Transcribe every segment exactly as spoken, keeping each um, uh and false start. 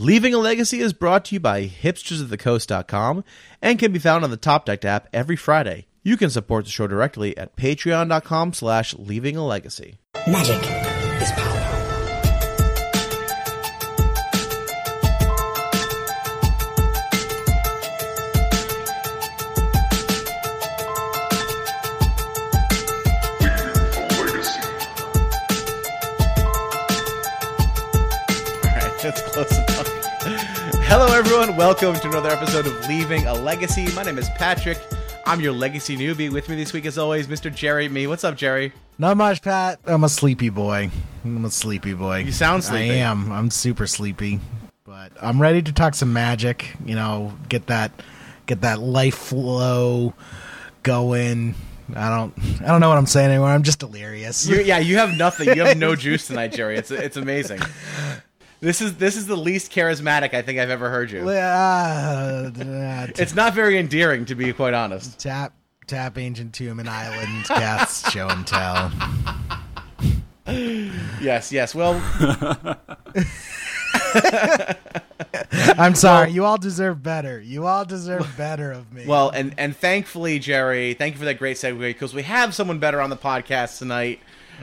Leaving a Legacy is brought to you by hipsters of the coast dot com and can be found on the Top Deck app every Friday. You can support the show directly at patreon.com slash leaving a legacy. Magic is power. Hello everyone, welcome to another episode of Leaving a Legacy. My name is Patrick. I'm your legacy newbie. With me this week as always, Mister Jerry Me. What's up, Jerry? Not much, Pat. I'm a sleepy boy. I'm a sleepy boy. You sound sleepy. I am. I'm super sleepy. But I'm ready to talk some magic, you know, get that get that life flow going. I don't I don't know what I'm saying anymore. I'm just delirious. You're, yeah, you have nothing. You have no juice tonight, Jerry. It's it's amazing. This is this is the least charismatic I think I've ever heard you. Uh, it's not very endearing, to be quite honest. Tap, tap, ancient tomb and island, deaths, show and tell. Yes, yes. Well, I'm sorry. You all deserve better. You all deserve better of me. Well, and and thankfully, Jerry, thank you for that great segue because we have someone better on the podcast tonight.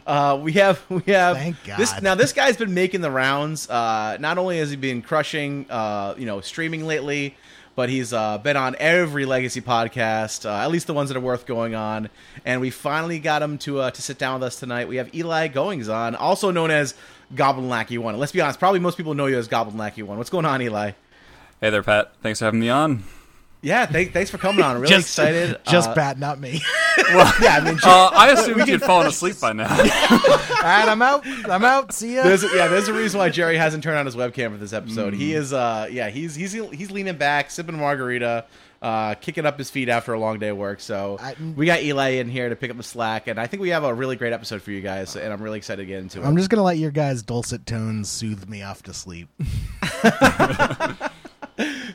Uh, we have, we have, Thank God. This, now this guy's been making the rounds. Uh, not only has he been crushing, uh, you know, streaming lately, but he's, uh, been on every Legacy podcast, uh, at least the ones that are worth going on. And we finally got him to, uh, to sit down with us tonight. We have Eli Goings on, also known as Goblin Lackey one. And let's be honest, probably most people know you as Goblin Lackey one. What's going on, Eli? Hey there, Pat. Thanks for having me on. Yeah, th- thanks for coming on. I'm really just, excited. Just uh, Pat, not me. Well, yeah, I mean, just, uh, I assumed you'd can... fallen asleep by now. All right, I'm out. I'm out. See ya. There's, yeah, there's a reason why Jerry hasn't turned on his webcam for this episode. Mm. He is, uh, yeah, he's he's he's leaning back, sipping a margarita, uh, kicking up his feet after a long day of work. So I, we got Eli in here to pick up the slack, and I think we have a really great episode for you guys, and I'm really excited to get into it. I'm just gonna let your guys' dulcet tones soothe me off to sleep.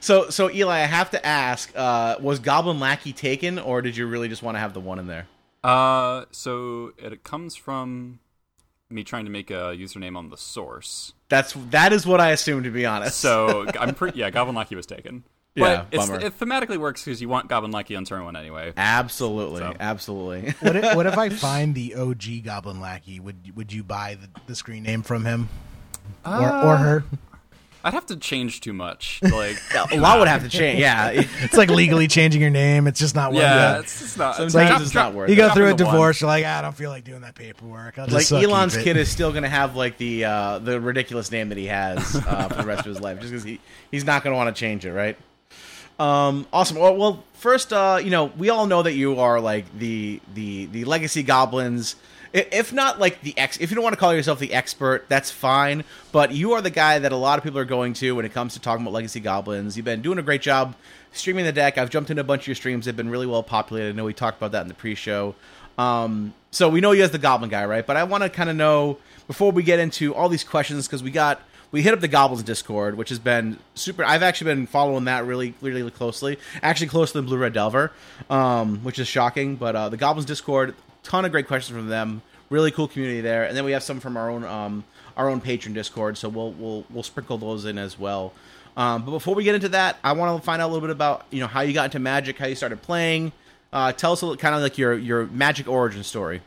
So, so Eli, I have to ask: uh, was Goblin Lackey taken, or did you really just want to have the one in there? Uh, so it comes from me trying to make a username on the source. That's that is what I assumed, to be honest. So I'm pretty yeah. Goblin Lackey was taken. But yeah, it's, it thematically works because you want Goblin Lackey on turn one anyway. Absolutely, so. absolutely. What if, what if I find the O G Goblin Lackey? Would would you buy the, the screen name from him or uh... or her? I'd have to change too much. Like a lot would have to change. Yeah, it's like legally changing your name. It's just not worth yeah, it. Yeah, it's, it's not. Sometimes like, it's, it's not worth it. You go through a divorce. One. You're like, ah, I don't feel like doing that paperwork. I'll just like Elon's kid is still going to have like the uh, the ridiculous name that he has uh, for the rest of his life, just because he, he's not going to want to change it, right? Um, awesome. Well, well first, uh, you know, we all know that you are like the the the legacy goblins. If not like the ex, if you don't want to call yourself the expert, that's fine. But you are the guy that a lot of people are going to when it comes to talking about Legacy Goblins. You've been doing a great job streaming the deck. I've jumped into a bunch of your streams. They've been really well populated. I know we talked about that in the pre-show. Um, so we know you as the Goblin guy, right? But I want to kind of know before we get into all these questions because we got we hit up the Goblins Discord, which has been super. I've actually been following that really, really closely. Actually, closer than Blue Red Delver, um, which is shocking. But uh, the Goblins Discord. Ton of great questions from them. Really cool community there, and then we have some from our own um, our own patron Discord. So we'll we'll we'll sprinkle those in as well. Um, but before we get into that, I want to find out a little bit about you know how you got into Magic, how you started playing. Uh, tell us a little, kind of like your your Magic origin story.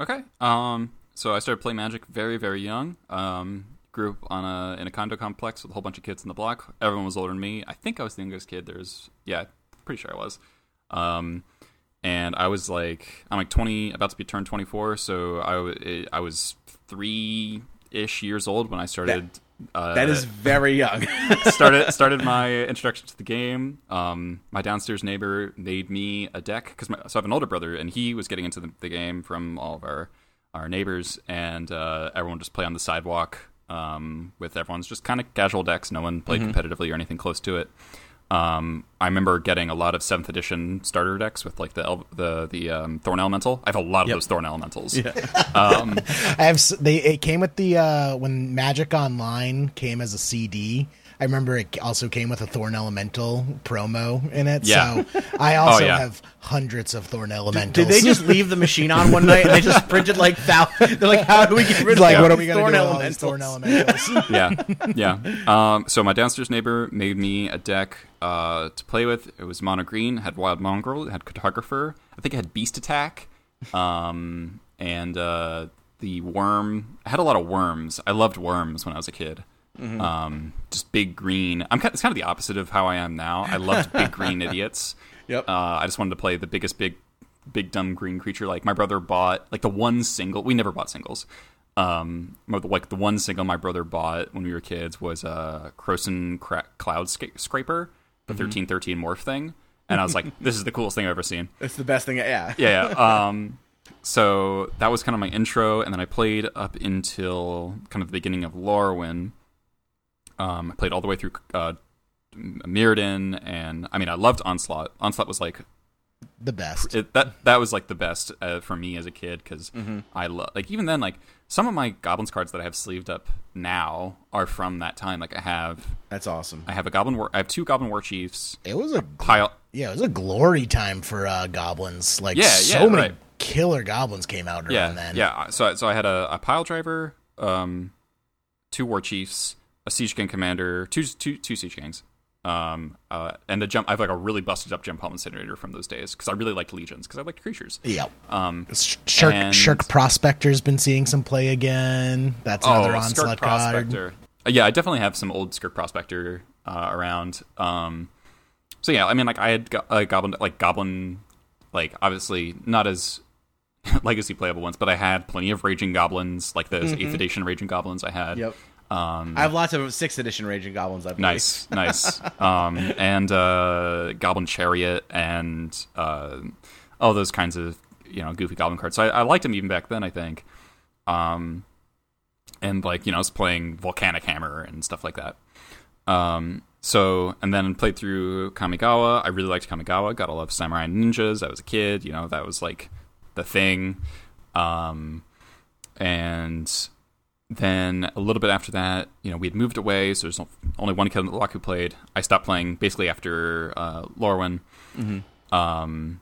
Okay, um, so I started playing Magic very very young. Um, grew up on a in a condo complex with a whole bunch of kids in the block. Everyone was older than me. I think I was the youngest kid. There's yeah, pretty sure I was. Um, And I was like, I'm like twenty, about to be turned twenty-four, so I, I was three-ish years old when I started. That, uh, that is very young. started started my introduction to the game. Um, my downstairs neighbor made me a deck, 'cause my, so I have an older brother, and he was getting into the, the game from all of our, our neighbors, and uh, everyone just play on the sidewalk um, with everyone's just kind of casual decks. No one played mm-hmm. competitively or anything close to it. Um, I remember getting a lot of seventh edition starter decks with like the El- the the um, Thorn Elemental. I have a lot of yep. those Thorn Elementals. Yeah. um, I have. They it came with the uh, when Magic Online came as a C D. I remember it also came with a Thorn Elemental promo in it. Yeah. So I also oh, yeah. have hundreds of Thorn Elementals. Did, did they just leave the machine on one night and they just printed like thousands? They're like, how do we get rid of like, what are we going to do with all these Thorn Elementals? yeah. Yeah. Um, so my downstairs neighbor made me a deck uh, to play with. It was mono green, had Wild Mongrel, it had Cartographer. I think it had Beast Attack. Um, and uh, the worm. I had a lot of worms. I loved worms when I was a kid. Mm-hmm. Um, just big green. I'm kind of, it's kind of the opposite of how I am now. I loved big green idiots. Yep. Uh, I just wanted to play the biggest big, big dumb green creature. Like my brother bought like the one single. We never bought singles. Um, like the one single my brother bought when we were kids was a Croson cra- Cloud sca- Scraper, the thirteen thirteen morph thing. And I was like, this is the coolest thing I've ever seen. It's the best thing. Yeah. Yeah. yeah. Um. So that was kind of my intro, and then I played up until kind of the beginning of Lorwyn. Um, I played all the way through uh, Mirrodin, and I mean, I loved Onslaught. Onslaught was like the best. It, that that was like the best uh, for me as a kid because mm-hmm. I love like even then like some of my Goblins cards that I have sleeved up now are from that time. Like I have that's awesome. I have a Goblin. War, I have two Goblin Warchiefs. It was a pile. Yeah, it was a glory time for uh, Goblins. Like yeah, so yeah, many right. killer Goblins came out around yeah, then. Yeah, so so I had a, a Pile Driver, um, two Warchiefs. A siege gang commander, two two two siege gangs, um, uh, and a jump. I have like a really busted up jump helm incinerator from those days because I really liked legions because I liked creatures. Yeah. Um, Shirk and... Skirk Prospector's been seeing some play again. That's another oh, Onslaught card. Uh, yeah, I definitely have some old Skirk Prospector uh, around. Um, so yeah, I mean, like I had go- uh, goblin, like goblin, like obviously not as legacy playable ones, but I had plenty of Raging Goblins, like those eighth mm-hmm. edition Raging Goblins. I had. Yep. Um, I have lots of sixth edition Raging Goblins. I believe. Nice, nice. um, and uh, Goblin Chariot and uh, all those kinds of you know goofy Goblin cards. So I, I liked them even back then. I think, um, and like you know, I was playing Volcanic Hammer and stuff like that. Um, so and then played through Kamigawa. I really liked Kamigawa. Got a lot of Samurai Ninjas. I was a kid. You know that was like the thing. Um, and. Then a little bit after that, you know, we had moved away, so there's only one kid in the block who played. I stopped playing basically after uh, Lorwyn. Mm-hmm. Um,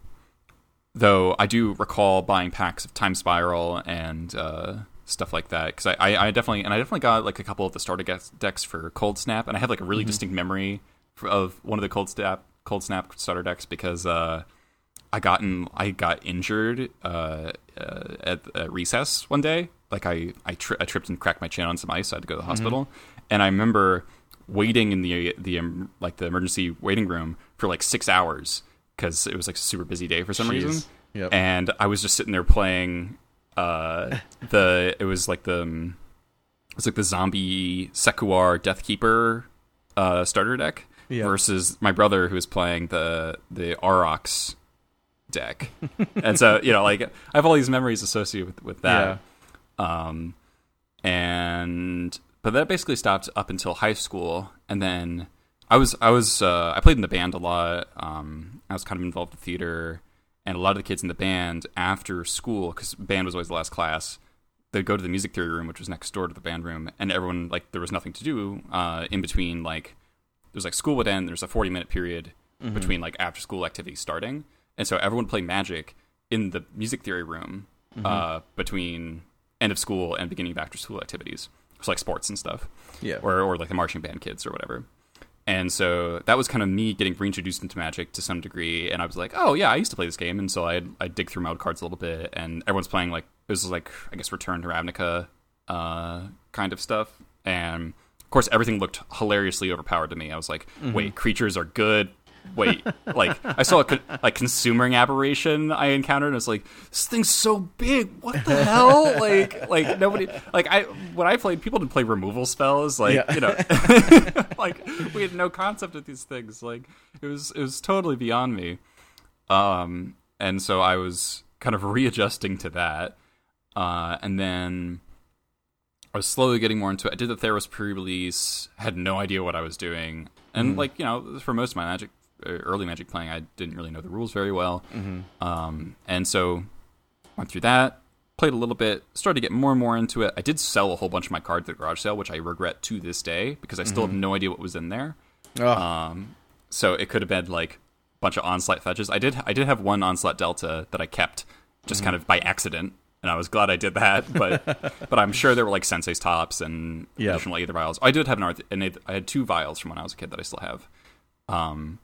though I do recall buying packs of Time Spiral and uh, stuff like that because I, I, I definitely and I definitely got like a couple of the starter decks for Cold Snap, and I have like a really mm-hmm. distinct memory of one of the Cold Snap Cold Snap starter decks because uh, I gotten I got injured uh, uh, at, at recess one day. Like I, I, tri- I tripped and cracked my chin on some ice. So I had to go to the hospital, mm-hmm. and I remember waiting in the the um, like the emergency waiting room for like six hours because it was like a super busy day for some Jeez. reason. Yep. And I was just sitting there playing uh, the it was like the um, it was like the zombie Sekuar Deathkeeper uh, starter deck yep. versus my brother who was playing the the Aurochs deck, and so you know like I have all these memories associated with, with that. Yeah. Um, and, but that basically stopped up until high school. And then I was, I was, uh, I played in the band a lot. Um, I was kind of involved in theater and a lot of the kids in the band after school, cause band was always the last class. They'd go to the music theory room, which was next door to the band room. And everyone like, there was nothing to do, uh, in between, like there's like school would end. There's a forty minute period mm-hmm. between like after school activities starting. And so everyone played Magic in the music theory room, mm-hmm. uh, between end of school and beginning of after school activities. It's like sports and stuff. Yeah. Or, or like the marching band kids or whatever. And so that was kind of me getting reintroduced into Magic to some degree. And I was like, oh yeah, I used to play this game. And so I I dig through my old cards a little bit and everyone's playing like, it was like, I guess Return to Ravnica uh, kind of stuff. And of course everything looked hilariously overpowered to me. I was like, mm-hmm. wait, creatures are good. Wait, like I saw a co- like consuming aberration I encountered, and I was like, "This thing's so big, what the hell?" Like, like nobody, like I when I played, people didn't play removal spells, like yeah. you know, like we had no concept of these things. Like it was, it was totally beyond me. Um, and so I was kind of readjusting to that, uh, and then I was slowly getting more into it. I did the Theros pre-release, had no idea what I was doing, and mm. like you know, for most of my Magic early Magic playing, I didn't really know the rules very well. Mm-hmm. Um, and so went through that, played a little bit, started to get more and more into it. I did sell a whole bunch of my cards at the garage sale, which I regret to this day because I still mm-hmm. have no idea what was in there. Oh. Um, so it could have been like a bunch of Onslaught fetches. I did I did have one Onslaught Delta that I kept just mm-hmm. kind of by accident, and I was glad I did that. But but I'm sure there were like Sensei's Tops and yep. additional Aether Vials. I did have an Aether, an Aether, I had two vials from when I was a kid that I still have. Um,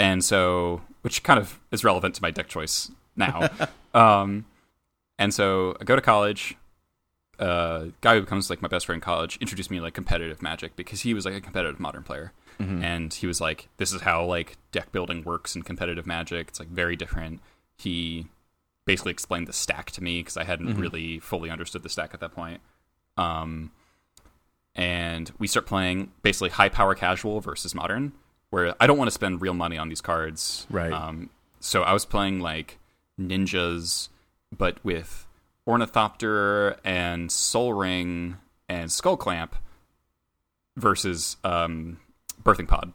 and so, which kind of is relevant to my deck choice now. um, and so I go to college. A uh, guy who becomes like my best friend in college introduced me to like competitive Magic because he was like a competitive Modern player. Mm-hmm. And he was like, this is how like deck building works in competitive Magic. It's like very different. He basically explained the stack to me because I hadn't mm-hmm. really fully understood the stack at that point. Um, and we start playing basically high power casual versus Modern, where I don't want to spend real money on these cards. Right. Um, so I was playing like ninjas, but with Ornithopter and Soul Ring and Skull Clamp versus um, Birthing Pod.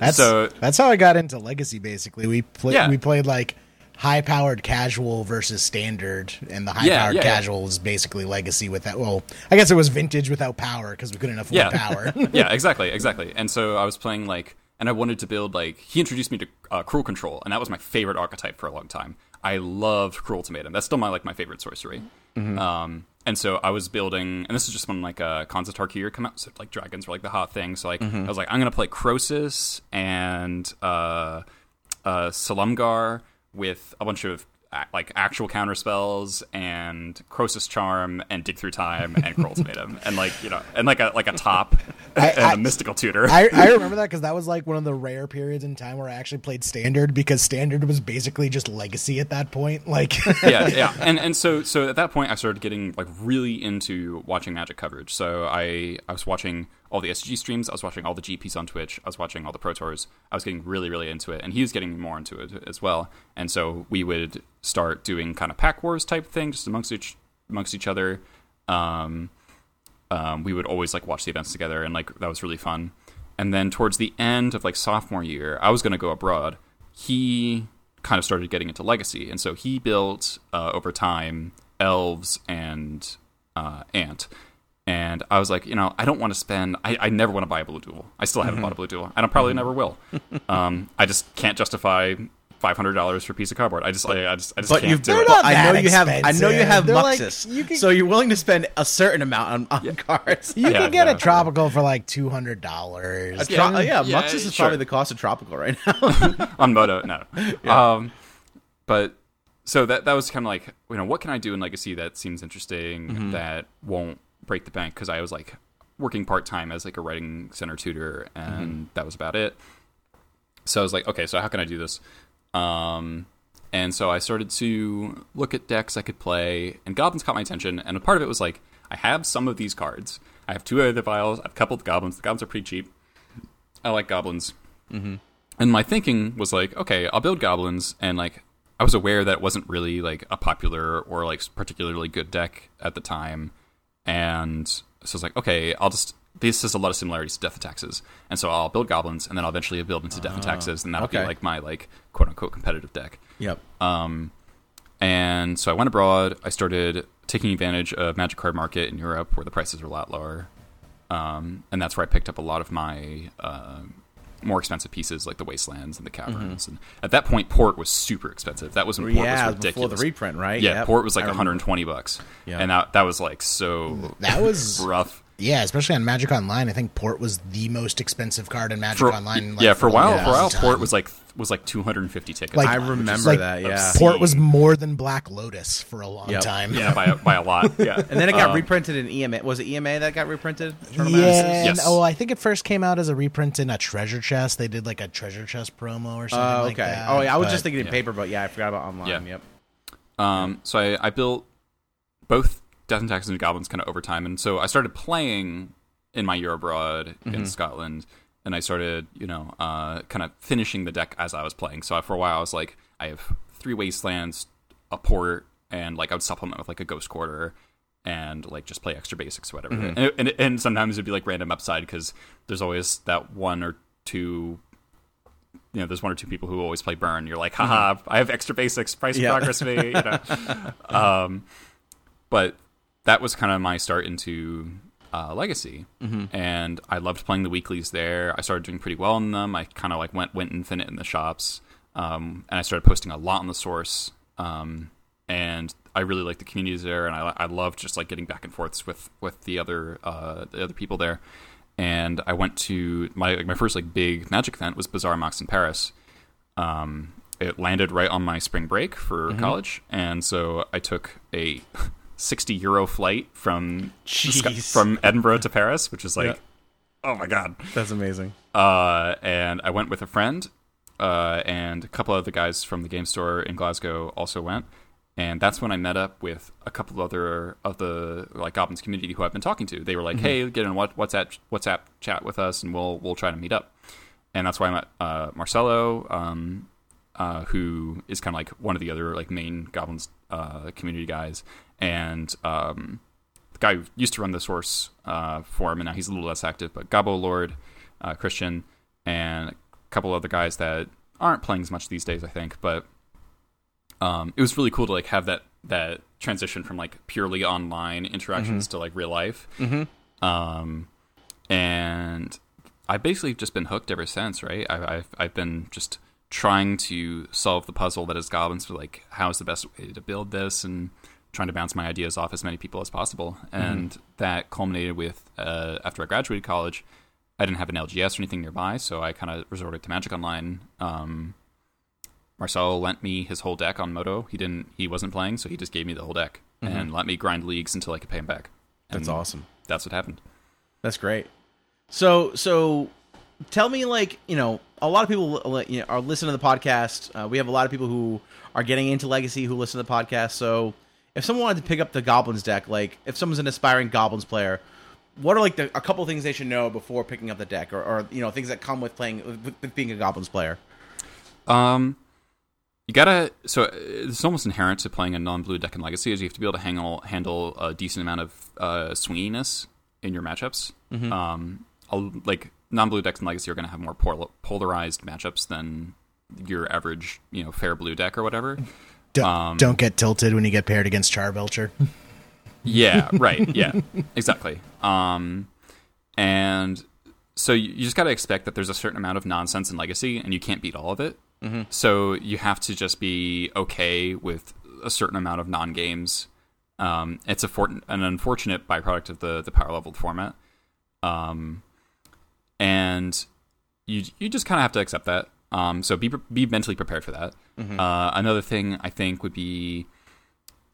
that's so, that's how I got into Legacy. Basically, we play, yeah. we played like high powered casual versus standard, and the high yeah, powered yeah, casual yeah. was basically Legacy without. Well, I guess it was Vintage without power because we couldn't afford yeah. power. yeah, exactly, exactly. And so I was playing like, and I wanted to build like. He introduced me to uh, Cruel Control, and that was my favorite archetype for a long time. I loved Cruel Tomatum. That's still my like my favorite sorcery. Mm-hmm. Um, and so I was building, and this is just when like uh, Khans of Tarkir come out, so like dragons were like the hot thing. So like mm-hmm. I was like, I'm gonna play Croesus and uh, uh, Salamgar with a bunch of a- like actual counter spells and Croesus Charm and Dig Through Time and Cruel Tomatum and like you know and like a like a top I, and I, a mystical tutor. I, I remember that because that was like one of the rare periods in time where I actually played Standard because Standard was basically just Legacy at that point. Like yeah, yeah, and and so so at that point I started getting like really into watching Magic coverage. So I I was watching all the S G streams, I was watching all the G Ps on Twitch, I was watching all the Pro Tours, I was getting really, really into it, and he was getting more into it as well. And so we would start doing kind of pack wars type thing, just amongst each amongst each other. Um, um, we would always like watch the events together, and like that was really fun. And then towards the end of like sophomore year, I was going to go abroad. He kind of started getting into Legacy, and so he built uh, over time Elves and uh, Ant. And I was like, you know, I don't want to spend. I, I never want to buy a Blue Duel. I still haven't mm-hmm. bought a Blue Duel, and I probably never will. Um, I just can't justify five hundred dollars for a piece of cardboard. I just, but, I, I just, I just but can't do it. Not I know expensive. you have. I know you have they're Muxus, like, you can, so you're willing to spend a certain amount on, on yeah. cards. You yeah, can get yeah, a Tropical yeah. for like two hundred dollars. Tro- yeah, yeah, yeah, Muxus yeah, is sure. probably the cost of Tropical right now on Moto. No, yeah. um, but so that that was kind of like, you know, what can I do in Legacy that seems interesting mm-hmm. that won't break the bank, because I was like working part-time as like a writing center tutor, and mm-hmm. that was about it. So I was like, okay, so how can I do this? Um, and so I started to look at decks I could play, and Goblins caught my attention, and a part of it was like, I have some of these cards. I have two Aether Vials, I've coupled Goblins, the Goblins are pretty cheap. I like Goblins. Mm-hmm. And my thinking was like, okay, I'll build Goblins, and like, I was aware that it wasn't really like a popular or like particularly good deck at the time. And so I was like, okay, I'll just, this has a lot of similarities to Death and Taxes. And so I'll build Goblins, and then I'll eventually build into Death uh, and Taxes, and that'll okay. be like my, like, quote unquote competitive deck. Yep. Um, and so I went abroad. I started taking advantage of Magic card market in Europe, where the prices are a lot lower. Um, and that's where I picked up a lot of my uh, more expensive pieces, like the Wastelands and the Caverns. Mm-hmm. And at that point, Port was super expensive. That was when Port yeah, was ridiculous. Before the reprint, right? Yeah, yep. Port was like one hundred twenty bucks. Yeah. And that, that was like so that was rough. Yeah, especially on Magic Online, I think Port was the most expensive card in Magic for, Online. Like, yeah, for a while, yeah. for a while, Port was like was like two hundred fifty tickets. Like, I remember like, that. Yeah, obscene. Port was more than Black Lotus for a long yep. time. Yeah, by, by a lot. Yeah, and then it got um, reprinted in E M A. Was it E M A that got reprinted? Yeah. Yes. Oh, I think it first came out as a reprint in a Treasure Chest. They did like a Treasure Chest promo or something. Oh, okay. Like that. Oh, yeah. I was but, just thinking in yeah. paper, but yeah, I forgot about online. Yeah. Yep. Um. So I, I built both Death and Taxes and Goblins kind of over time, and so I started playing in my year abroad mm-hmm. in Scotland, and I started, you know, uh, kind of finishing the deck as I was playing. So for a while, I was like, I have three Wastelands, a Port, and like I would supplement with like a Ghost Quarter, and like just play extra basics or whatever. Mm-hmm. And, and and sometimes it'd be like random upside because there's always that one or to, you know, there's one or two people who always play burn. You're like, haha, mm-hmm. I have extra basics, price yeah. progress me, you know. um, but that was kind of my start into uh, Legacy. Mm-hmm. And I loved playing the weeklies there. I started doing pretty well in them. I kind of like went, went infinite in the shops. Um, and I started posting a lot on the source. Um, and I really liked the communities there. And I, I loved just like getting back and forths with, with the other, uh, the other people there. And I went to my like, my first like big Magic event was Bazaar Mox in Paris. Um, it landed right on my spring break for mm-hmm. college, and so I took a sixty euro flight from Jeez. from Edinburgh to Paris, which is like, yeah. oh my god, that's amazing. Uh, and I went with a friend, uh, and a couple of the guys from the game store in Glasgow also went, and that's when I met up with a couple other of the like Goblins community who I've been talking to. They were like, mm-hmm. "Hey, get in what WhatsApp WhatsApp chat with us, and we'll we'll try to meet up." And that's why I met uh, Marcelo, um, uh, who is kind of like one of the other like main Goblins uh, community guys, and um, the guy who used to run the source uh, for him, and now he's a little less active. But Gabo Lord, uh, Christian, and a couple other guys that aren't playing as much these days, I think, but. Um, it was really cool to like have that, that transition from like purely online interactions mm-hmm. to like real life. Mm-hmm. Um, and I've basically just been hooked ever since, right? I, I've, I've been just trying to solve the puzzle that is Goblins for like, how's the best way to build this and trying to bounce my ideas off as many people as possible. And mm-hmm. that culminated with, uh, after I graduated college, I didn't have an L G S or anything nearby. So I kind of resorted to Magic Online, um, Marcelo lent me his whole deck on Moto. He didn't. He wasn't playing, so he just gave me the whole deck mm-hmm. and let me grind leagues until I could pay him back. And that's awesome. That's what happened. That's great. So, so tell me, like, you know, a lot of people you know, are listening to the podcast. Uh, we have a lot of people who are getting into Legacy who listen to the podcast. So, if someone wanted to pick up the Goblins deck, like if someone's an aspiring Goblins player, what are like the, a couple things they should know before picking up the deck, or, or you know, things that come with playing with, with being a Goblins player? Um. You gotta, so it's almost inherent to playing a non-blue deck in Legacy is you have to be able to handle, handle a decent amount of uh, swinginess in your matchups. Mm-hmm. Um, like non-blue decks in Legacy are going to have more polarized matchups than your average, you know, fair blue deck or whatever. Don't, um, don't get tilted when you get paired against Charbelcher. Yeah, right. Yeah, exactly. Um, and so you, you just gotta expect that there's a certain amount of nonsense in Legacy, and you can't beat all of it. Mm-hmm. So you have to just be okay with a certain amount of non-games. Um, it's a fort- an unfortunate byproduct of the, the power-leveled format. Um, and you you just kind of have to accept that. Um, so be be mentally prepared for that. Mm-hmm. Uh, another thing I think would be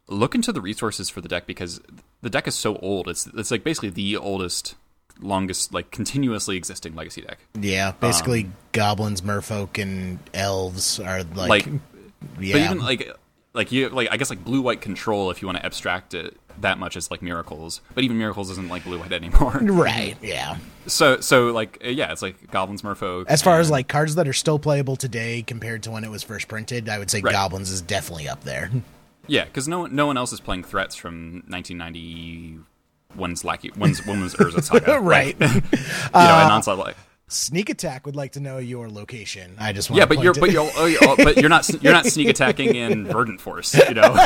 look into the resources for the deck because the deck is so old. It's it's like basically the oldest longest like continuously existing Legacy deck. Yeah, basically um, Goblins, Merfolk, and Elves are like, like yeah. But even like like you like I guess like blue white control if you want to abstract it that much is like Miracles, but even Miracles isn't like blue white anymore. Right. Yeah. So so like yeah, it's like Goblins, Merfolk. As far and, as like cards that are still playable today compared to when it was first printed, I would say right. Goblins is definitely up there. Yeah, because no no one else is playing threats from nineteen ninety. One's Lackey, one's one's Urza Saga, right? Like, you know, uh, non-slot like Sneak Attack would like to know your location. I just want yeah, to but you're to... but you're oh, you're, but you're not you're not sneak attacking in Verdant Force, you know.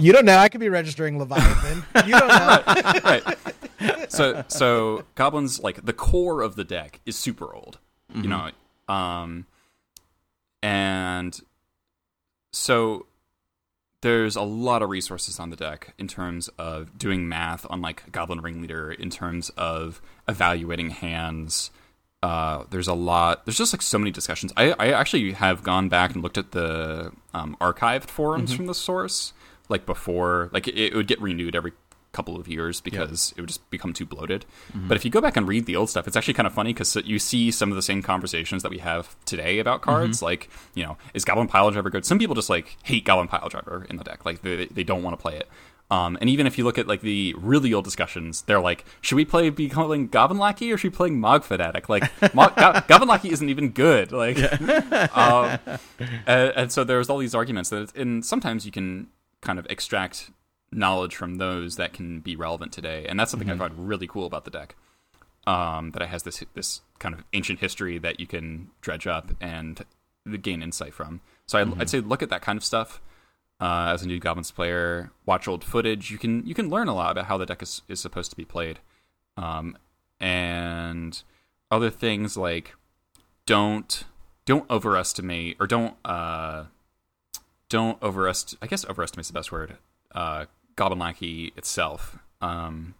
You don't know. I could be registering Leviathan. You don't know. Right, right. So so Goblins like the core of the deck is super old, mm-hmm. you know, um, and so. There's a lot of resources on the deck in terms of doing math on like Goblin Ringleader, in terms of evaluating hands. Uh, there's a lot. There's just like so many discussions. I, I actually have gone back and looked at the um, archived forums mm-hmm. from the source, like before, like it, it would get renewed every couple of years because yep. it would just become too bloated. Mm-hmm. But if you go back and read the old stuff, it's actually kind of funny because you see some of the same conversations that we have today about cards. Mm-hmm. Like, you know, is Goblin Pile Driver good? Some people just like hate Goblin Pile Driver in the deck. Like they, they don't want to play it. Um, and even if you look at like the really old discussions, they're like, should we play becoming Goblin Lackey or should we play Mogg Fanatic? Like Mo- Go- Goblin Lackey isn't even good. Like, yeah. um, and, and so there's all these arguments that, it's, and sometimes you can kind of extract knowledge from those that can be relevant today, and that's something mm-hmm. I find really cool about the deck. um, that has this this kind of ancient history that you can dredge up and gain insight from. So I, mm-hmm. I'd say look at that kind of stuff uh, as a new Goblins player. Watch old footage. You can you can learn a lot about how the deck is, is supposed to be played, um, and other things like don't don't overestimate or don't uh, don't overestimate. I guess overestimate is the best word. Uh, Goblin Lackey itself. Um,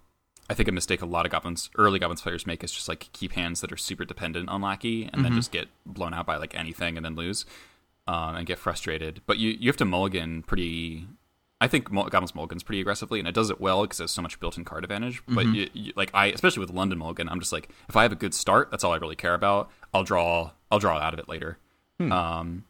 I think a mistake a lot of goblins, early goblins players make is just like keep hands that are super dependent on Lackey and mm-hmm. then just get blown out by like anything and then lose um, and get frustrated. But you, you have to mulligan pretty, I think mul- goblins mulligans pretty aggressively, and it does it well because there's so much built-in card advantage. Mm-hmm. But you, you, like I, especially with London mulligan, I'm just like, if I have a good start, that's all I really care about. I'll draw, I'll draw out of it later. Hmm. Um,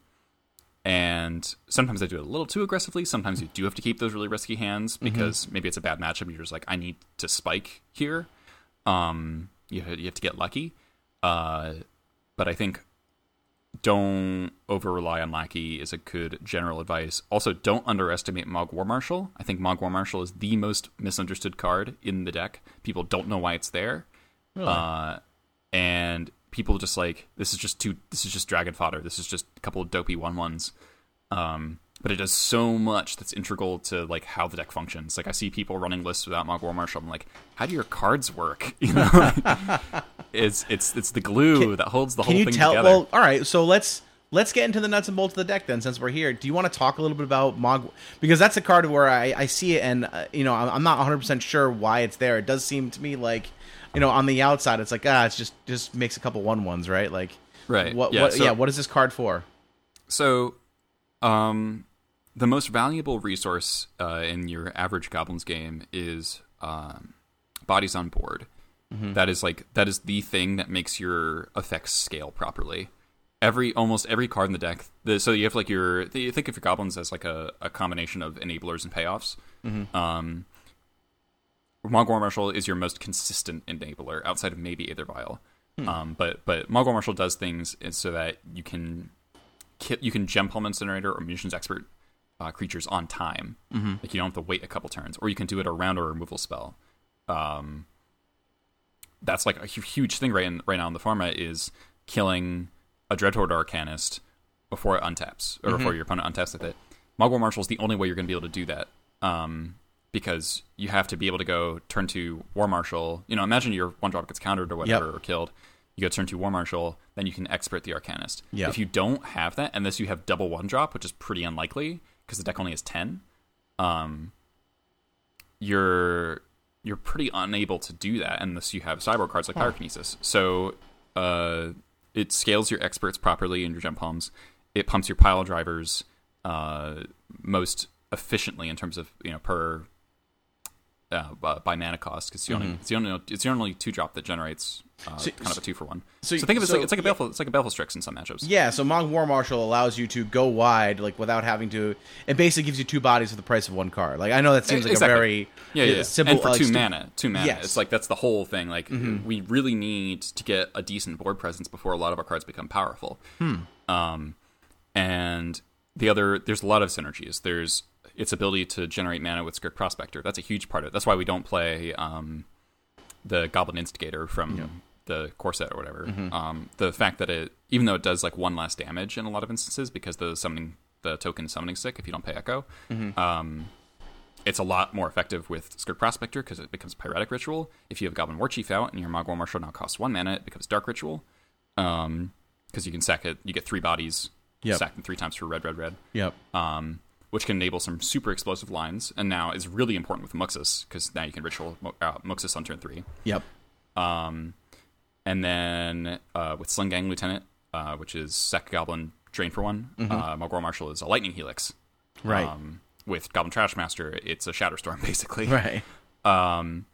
And sometimes I do it a little too aggressively. Sometimes you do have to keep those really risky hands because mm-hmm. maybe it's a bad matchup. And you're just like, I need to spike here. Um, you have, you have to get lucky. Uh, but I think don't over-rely on Lackey is a good general advice. Also, don't underestimate Mogg War Marshal. I think Mogg War Marshal is the most misunderstood card in the deck. People don't know why it's there. Really? Uh, and... people just like, this is just too, this is just dragon fodder. This is just a couple of dopey one ones. Um, but it does so much that's integral to like how the deck functions. Like I see people running lists without Mogg War Marshal. I'm like, how do your cards work? You know, it's, it's, it's the glue can, that holds the whole thing tell, together. Well, all right. So let's, let's get into the nuts and bolts of the deck then, since we're here. Do you want to talk a little bit about Mogg? Because that's a card where I, I see it and, uh, you know, I'm not one hundred percent sure why it's there. It does seem to me like, you know, on the outside, it's like, ah, it's just just makes a couple one ones, right? Like, right? What, yeah. What, so, yeah. What is this card for? So, um, the most valuable resource uh, in your average Goblins game is um, bodies on board. Mm-hmm. That is like that is the thing that makes your effects scale properly. Every almost every card in the deck. The, so you have like your you think of your Goblins as like a, a combination of enablers and payoffs. Mm-hmm. Um. Mogg War Marshal is your most consistent enabler outside of maybe Aether Vial. Hmm. Um, but but Mogg War Marshal does things so that you can ki- you can gem Palm Incinerator or Munitions Expert uh, creatures on time. Mm-hmm. Like you don't have to wait a couple turns, or you can do it around a removal spell. Um, that's like a huge thing right in, right now in the format is killing a Dreadhorde Arcanist before it untaps or mm-hmm. before your opponent untaps with it. Mogg War Marshal is the only way you're going to be able to do that. Um, Because you have to be able to go turn to War Marshal. You know, imagine your one drop gets countered or whatever yep. or killed. You go turn to War Marshal, then you can expert the Arcanist. Yep. If you don't have that, unless you have double one drop, which is pretty unlikely because the deck only has ten, um, you're you're pretty unable to do that unless you have cyborg cards like oh. Pyrokinesis. So uh, it scales your experts properly in your gem palms. It pumps your pile drivers uh, most efficiently in terms of you know per. Uh, by mana cost, because mm-hmm. it's the only it's the only two drop that generates uh, so, kind of a two for one. So, so think of it so, like it's like a yeah. Baleful it's like a Baleful Strix in some matchups. Yeah, so Mogg War Marshal allows you to go wide like without having to. It basically gives you two bodies for the price of one card. Like I know that seems like exactly. a very yeah, yeah, yeah. simple and for like, two stu- mana, two mana. Yes. It's like that's the whole thing. Like mm-hmm. we really need to get a decent board presence before a lot of our cards become powerful. Hmm. Um, and the other there's a lot of synergies. There's its ability to generate mana with Skirk Prospector. That's a huge part of it. That's why we don't play um, the Goblin Instigator from yeah. the core set or whatever. Mm-hmm. Um, the fact that it, even though it does like one less damage in a lot of instances because the summoning, the token summoning sick if you don't pay Echo, mm-hmm. um, it's a lot more effective with Skirk Prospector because it becomes Pyretic Ritual. If you have Goblin Warchief out and your Mogg War Marshal now costs one mana, it becomes Dark Ritual because um, you can sack it. You get three bodies, yep. sack them three times for red, red, red. Yep. Um, which can enable some super explosive lines, and now is really important with Muxus, because now you can ritual uh, Muxus on turn three. Yep. Um, and then uh, with Sling Gang Lieutenant, uh, which is Sack Goblin, Drain for one, mm-hmm. uh, Mogg War Marshal is a Lightning Helix. Right. Um, with Goblin Trash Master, it's a Shatterstorm, basically. Right. Um,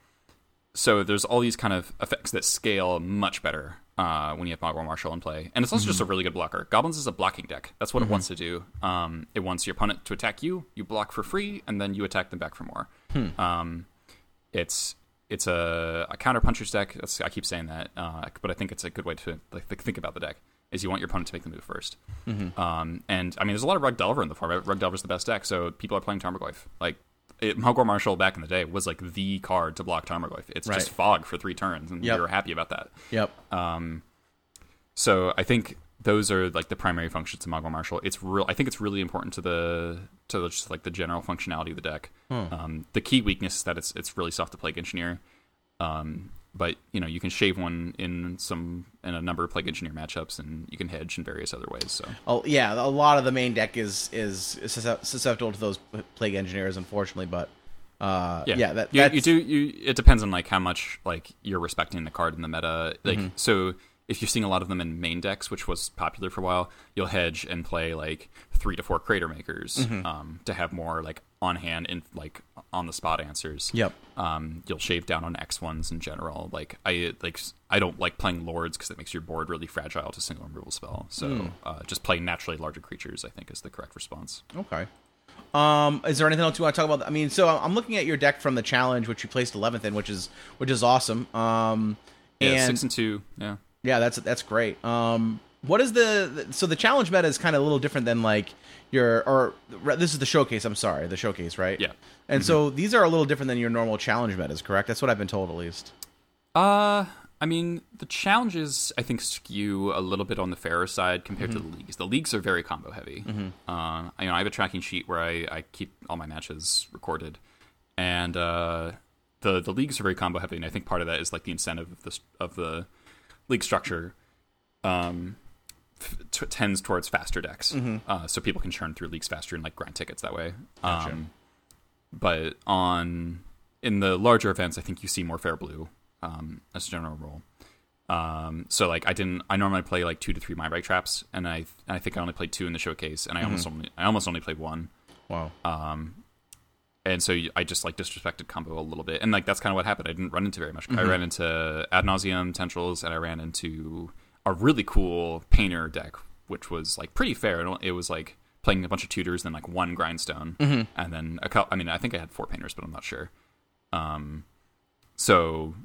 so there's all these kind of effects that scale much better Uh, when you have Mogg War Marshal in play. And it's also mm-hmm. just a really good blocker. Goblins is a blocking deck. That's what mm-hmm. it wants to do. Um, it wants your opponent to attack you, you block for free, and then you attack them back for more. Hmm. Um, it's it's a, a counterpuncher's deck. That's, I keep saying that, uh, but I think it's a good way to like, think about the deck, is you want your opponent to make the move first. Mm-hmm. Um, and, I mean, there's a lot of Rug Delver in the format. Rug Delver's the best deck, so people are playing Tarmogoyf. Like, it, Mogg War Marshal back in the day was like the card to block Tarmogoyf. It's right. just fog for three turns, and yep. we were happy about that. Yep. Um, so I think those are like the primary functions of Mogg War Marshal. It's real. I think it's really important to the to just like the general functionality of the deck. Hmm. Um, the key weakness is that it's it's really soft to Plague Engineer. Um, but you know you can shave one in some in a number of Plague Engineer matchups, and you can hedge in various other ways. So oh yeah, a lot of the main deck is is susceptible to those Plague Engineers, unfortunately. But uh, yeah, yeah that, you, that's... you do. You, it depends on like how much like you're respecting the card in the meta. Like mm-hmm. so. If you're seeing a lot of them in main decks, which was popular for a while, you'll hedge and play like three to four Crater Makers mm-hmm. um, to have more like on hand and like on the spot answers. Yep. Um, you'll shave down on X ones in general. Like I like I don't like playing Lords because it makes your board really fragile to single removal spell. So mm. uh, just play naturally larger creatures, I think, is the correct response. Okay. Um, is there anything else you want to talk about? I mean, so I'm looking at your deck from the challenge, which you placed eleventh in, which is which is awesome. Um, yeah, and six and two. Yeah. Yeah, that's that's great. Um, what is the so the challenge meta is kind of a little different than like your or this is the showcase. I'm sorry, the showcase, right? Yeah. And mm-hmm. so these are a little different than your normal challenge metas, correct? That's what I've been told, at least. Uh, I mean, the challenges I think skew a little bit on the fairer side compared mm-hmm. to the leagues. The leagues are very combo heavy. Mm-hmm. Uh, you know, I have a tracking sheet where I, I keep all my matches recorded, and uh, the the leagues are very combo heavy, and I think part of that is like the incentive of the of the league structure um, t- tends towards faster decks. Mm-hmm. Uh, so people can churn through leagues faster and like grind tickets that way. Gotcha. Um, but on in the larger events, I think you see more fair blue um, as a general rule. Um, so like I didn't, I normally play like two to three mind break traps, and I I think I only played two in the showcase, and I mm-hmm. almost only I almost only played one. Wow. Um, and so I just like disrespected combo a little bit, and like that's kind of what happened. I didn't run into very much. Mm-hmm. I ran into Ad Nauseam Tendrils, and I ran into a really cool painter deck, which was like pretty fair. It was like playing a bunch of tutors, then like one grindstone, mm-hmm. and then a couple. I mean, I think I had four painters, but I'm not sure. Um, so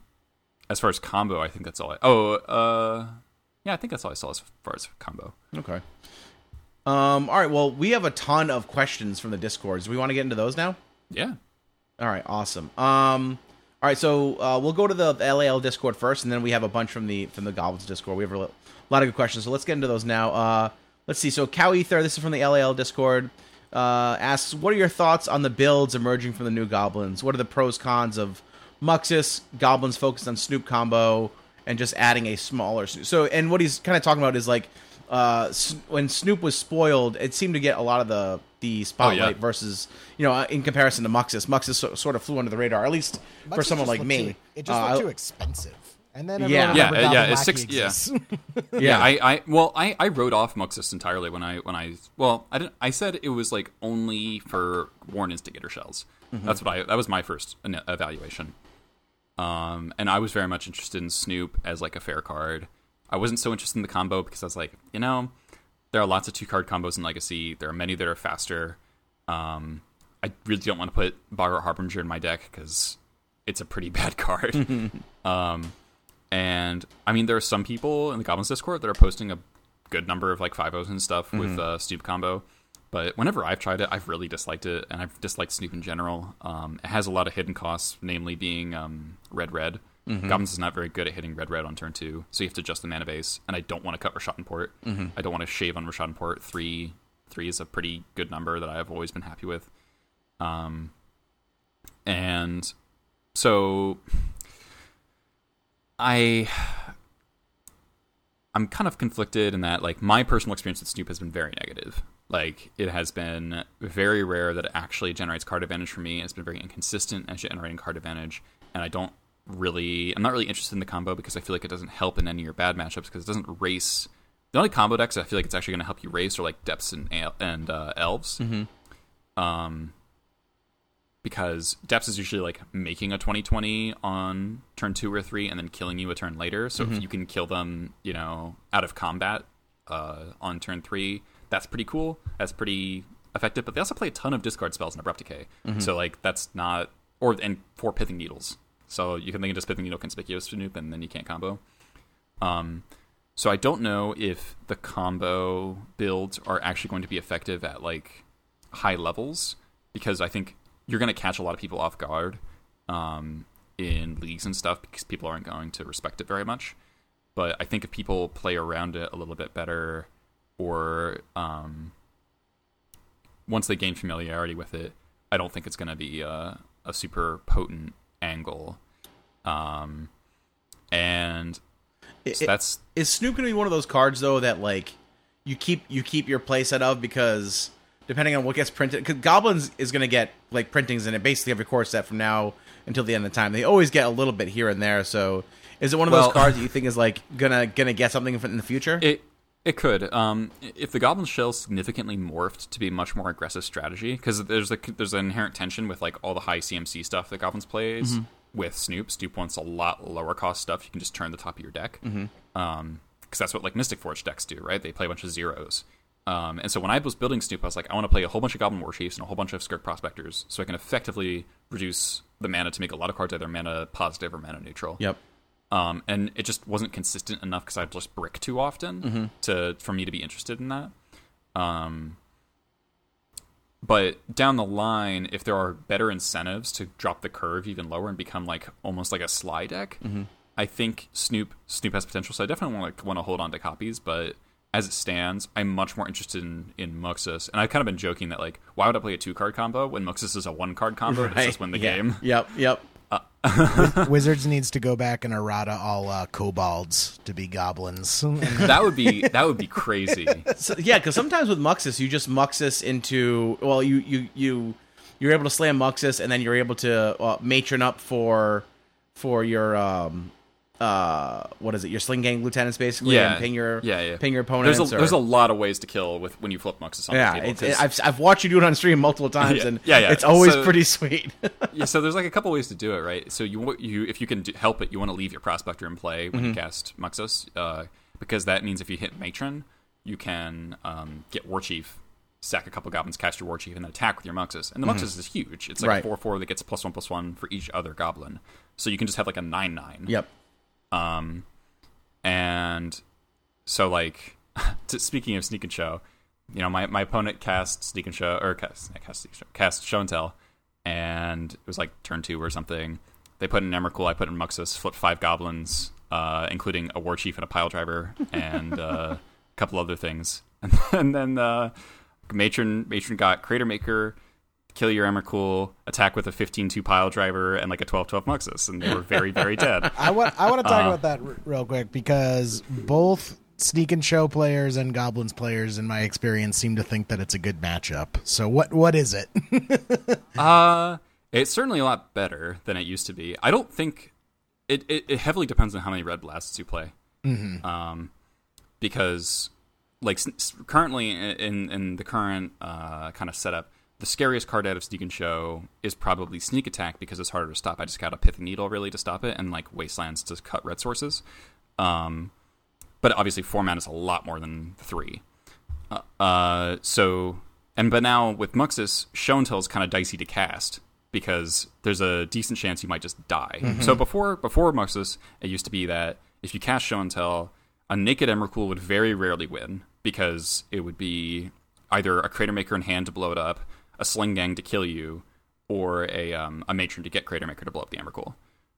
as far as combo, I think that's all. I... Oh, uh, yeah, I think that's all I saw as far as combo. Okay. Um. All right. Well, we have a ton of questions from the Discords. Do we want to get into those now? Yeah. All right. Awesome. Um. All right. So uh, we'll go to the L A L Discord first, and then we have a bunch from the from the Goblins Discord. We have a lot of good questions, so let's get into those now. Uh, let's see. So Cow Ether, this is from the L A L Discord, uh, asks, "What are your thoughts on the builds emerging from the new Goblins? What are the pros cons of Muxus Goblins focused on Snoop combo and just adding a smaller Snoop?" So, and what he's kind of talking about is like uh, when Snoop was spoiled, it seemed to get a lot of the the spotlight oh, yeah. versus, you know, in comparison to Muxus. Muxus so, sort of flew under the radar, at least Muxus for someone like me. Too, it just uh, looked too expensive. And then yeah, yeah, uh, yeah, it's six, yeah. yeah, yeah. I, I, well, I, I wrote off Muxus entirely when I, when I, well, I didn't. I said it was like only for Warren Instigator shells. Mm-hmm. That's what I. That was my first evaluation. Um, and I was very much interested in Snoop as like a fair card. I wasn't so interested in the combo because I was like, you know. There are lots of two-card combos in Legacy. There are many that are faster. Um, I really don't want to put Borrow Harbinger in my deck because it's a pretty bad card. um, and, I mean, there are some people in the Goblins Discord that are posting a good number of, like, five-ohs and stuff mm-hmm. with uh, Snoop combo. But whenever I've tried it, I've really disliked it, and I've disliked Snoop in general. Um, it has a lot of hidden costs, namely being um, red-red. Mm-hmm. Goblins is not very good at hitting red-red on turn two, so you have to adjust the mana base. And I don't want to cut Rishadan Port. Mm-hmm. I don't want to shave on Rishadan Port. Three, three is a pretty good number that I've always been happy with. Um, and so I, I'm kind of conflicted in that, like, my personal experience with Snoop has been very negative. Like, it has been very rare that it actually generates card advantage for me. It's been very inconsistent at generating card advantage, and I don't. Really, I'm not really interested in the combo because I feel like it doesn't help in any of your bad matchups because it doesn't race. The only combo decks I feel like it's actually going to help you race are like Depths and and uh, Elves, mm-hmm. um, because Depths is usually like making a twenty twenty on turn two or three and then killing you a turn later. So mm-hmm. if you can kill them, you know, out of combat uh, on turn three, that's pretty cool. That's pretty effective. But they also play a ton of discard spells and Abrupt Decay. Mm-hmm. So like that's not or and four Pithing Needles. So you can think of just Pithing Needle Conspicuous Snoop, and then you can't combo. Um, so I don't know if the combo builds are actually going to be effective at like high levels, because I think you're going to catch a lot of people off guard um, in leagues and stuff because people aren't going to respect it very much. But I think if people play around it a little bit better, or um, once they gain familiarity with it, I don't think it's going to be a, a super potent angle. Um, and it, so that's is Snoop going to be one of those cards though that like you keep you keep your playset of, because depending on what gets printed, because Goblins is going to get like printings in it basically every core set from now until the end of the time. They always get a little bit here and there. So is it one of well, those cards that you think is like gonna gonna get something in the future? It it could. Um, if the Goblin Shell significantly morphed to be a much more aggressive strategy, because there's a, there's an inherent tension with like all the high C M C stuff that Goblins plays mm-hmm. with Snoop. Snoop wants a lot lower cost stuff. You can just turn the top of your deck, because mm-hmm. um, that's what like Mystic Forge decks do, right? They play a bunch of zeros. Um, and so when I was building Snoop, I was like, I want to play a whole bunch of Goblin Warchiefs and a whole bunch of Skirk Prospectors, so I can effectively reduce the mana to make a lot of cards either mana positive or mana neutral. Yep. Um, and it just wasn't consistent enough because I'd just brick too often mm-hmm. to for me to be interested in that. Um, but down the line, if there are better incentives to drop the curve even lower and become like almost like a Sly deck, mm-hmm. I think Snoop Snoop has potential. So I definitely want to, want to hold on to copies, but as it stands, I'm much more interested in, in Muxus. And I've kind of been joking that, like, why would I play a two-card combo when Muxus is a one-card combo? Right. It's just win the yeah. game. Yep, yep. Uh, Wizards needs to go back and errata all uh, kobolds to be goblins. that would be that would be crazy. So, yeah, because sometimes with Muxus, you just Muxus into... Well, you, you, you, you're able to slam Muxus, and then you're able to uh, matron up for for your... Um, Uh, what is it? Your Sling Gang lieutenants, basically, yeah. and ping your yeah, yeah. ping your opponents. There's a, or... there's a lot of ways to kill with when you flip Muxus on yeah, the table. Yeah, I've I've watched you do it on stream multiple times, yeah, and yeah, yeah. it's always so, pretty sweet. yeah, so there's like a couple ways to do it, right? So you you if you can do, help it, you want to leave your prospector in play when mm-hmm. you cast Muxus, uh, because that means if you hit Matron, you can um, get Warchief, sack a couple goblins, cast your Warchief, and then attack with your Muxus. And the mm-hmm. Muxus is huge. It's like right. a four four that gets plus one plus one for each other goblin. So you can just have like a nine nine. Yep. Um, and so like, to, speaking of Sneak and Show, you know, my, my opponent cast Sneak and Show, or cast, cast, Sneak and Show, cast Show and Tell, and it was like turn two or something. They put in Emrakul, I put in Muxus, flipped five goblins, uh, including a Warchief and a Pile Driver, and uh, a couple other things. And, and then, uh, Matron, Matron got Crater Maker, kill your Emrakul, attack with a fifteen two Pile Driver, and like a twelve twelve Muxus, and they were very, very dead. I want I want to talk uh, about that r- real quick, because both Sneak and Show players and Goblins players, in my experience, seem to think that it's a good matchup. So what what is it? uh, it's certainly a lot better than it used to be. I don't think... It, it, it heavily depends on how many Red Blasts you play. Mm-hmm. Um, because like s- currently in, in the current uh, kind of setup, the scariest card out of Sneak and Show is probably Sneak Attack, because it's harder to stop. I just got a Pithy Needle really to stop it, and like Wastelands to cut red sources. Um, but obviously four mana is a lot more than three. Uh, uh, so, and but now with Muxus, Show and Tell is kind of dicey to cast, because there's a decent chance you might just die. Mm-hmm. So before before Muxus, it used to be that if you cast Show and Tell, a naked Emrakul would very rarely win, because it would be either a Crater Maker in hand to blow it up, a Sling Gang to kill you, or a um, a Matron to get Crater Maker to blow up the Emrakul.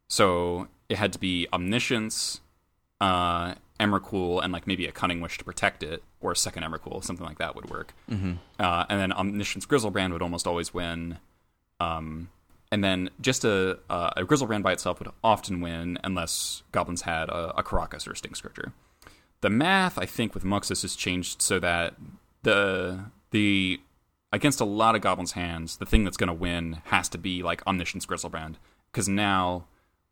So it had to be Omniscience, uh, Emrakul, and like maybe a Cunning Wish to protect it, or a second Emrakul, something like that would work. Mm-hmm. Uh, and then Omniscience Grizzlebrand would almost always win. Um, and then just a, a, a Grizzlebrand by itself would often win, unless Goblins had a, a Caracas or a Stink Scourger. The math, I think, with Muxus has changed so that the the... against a lot of Goblins' hands, the thing that's going to win has to be, like, Omniscience Grizzlebrand. Because now,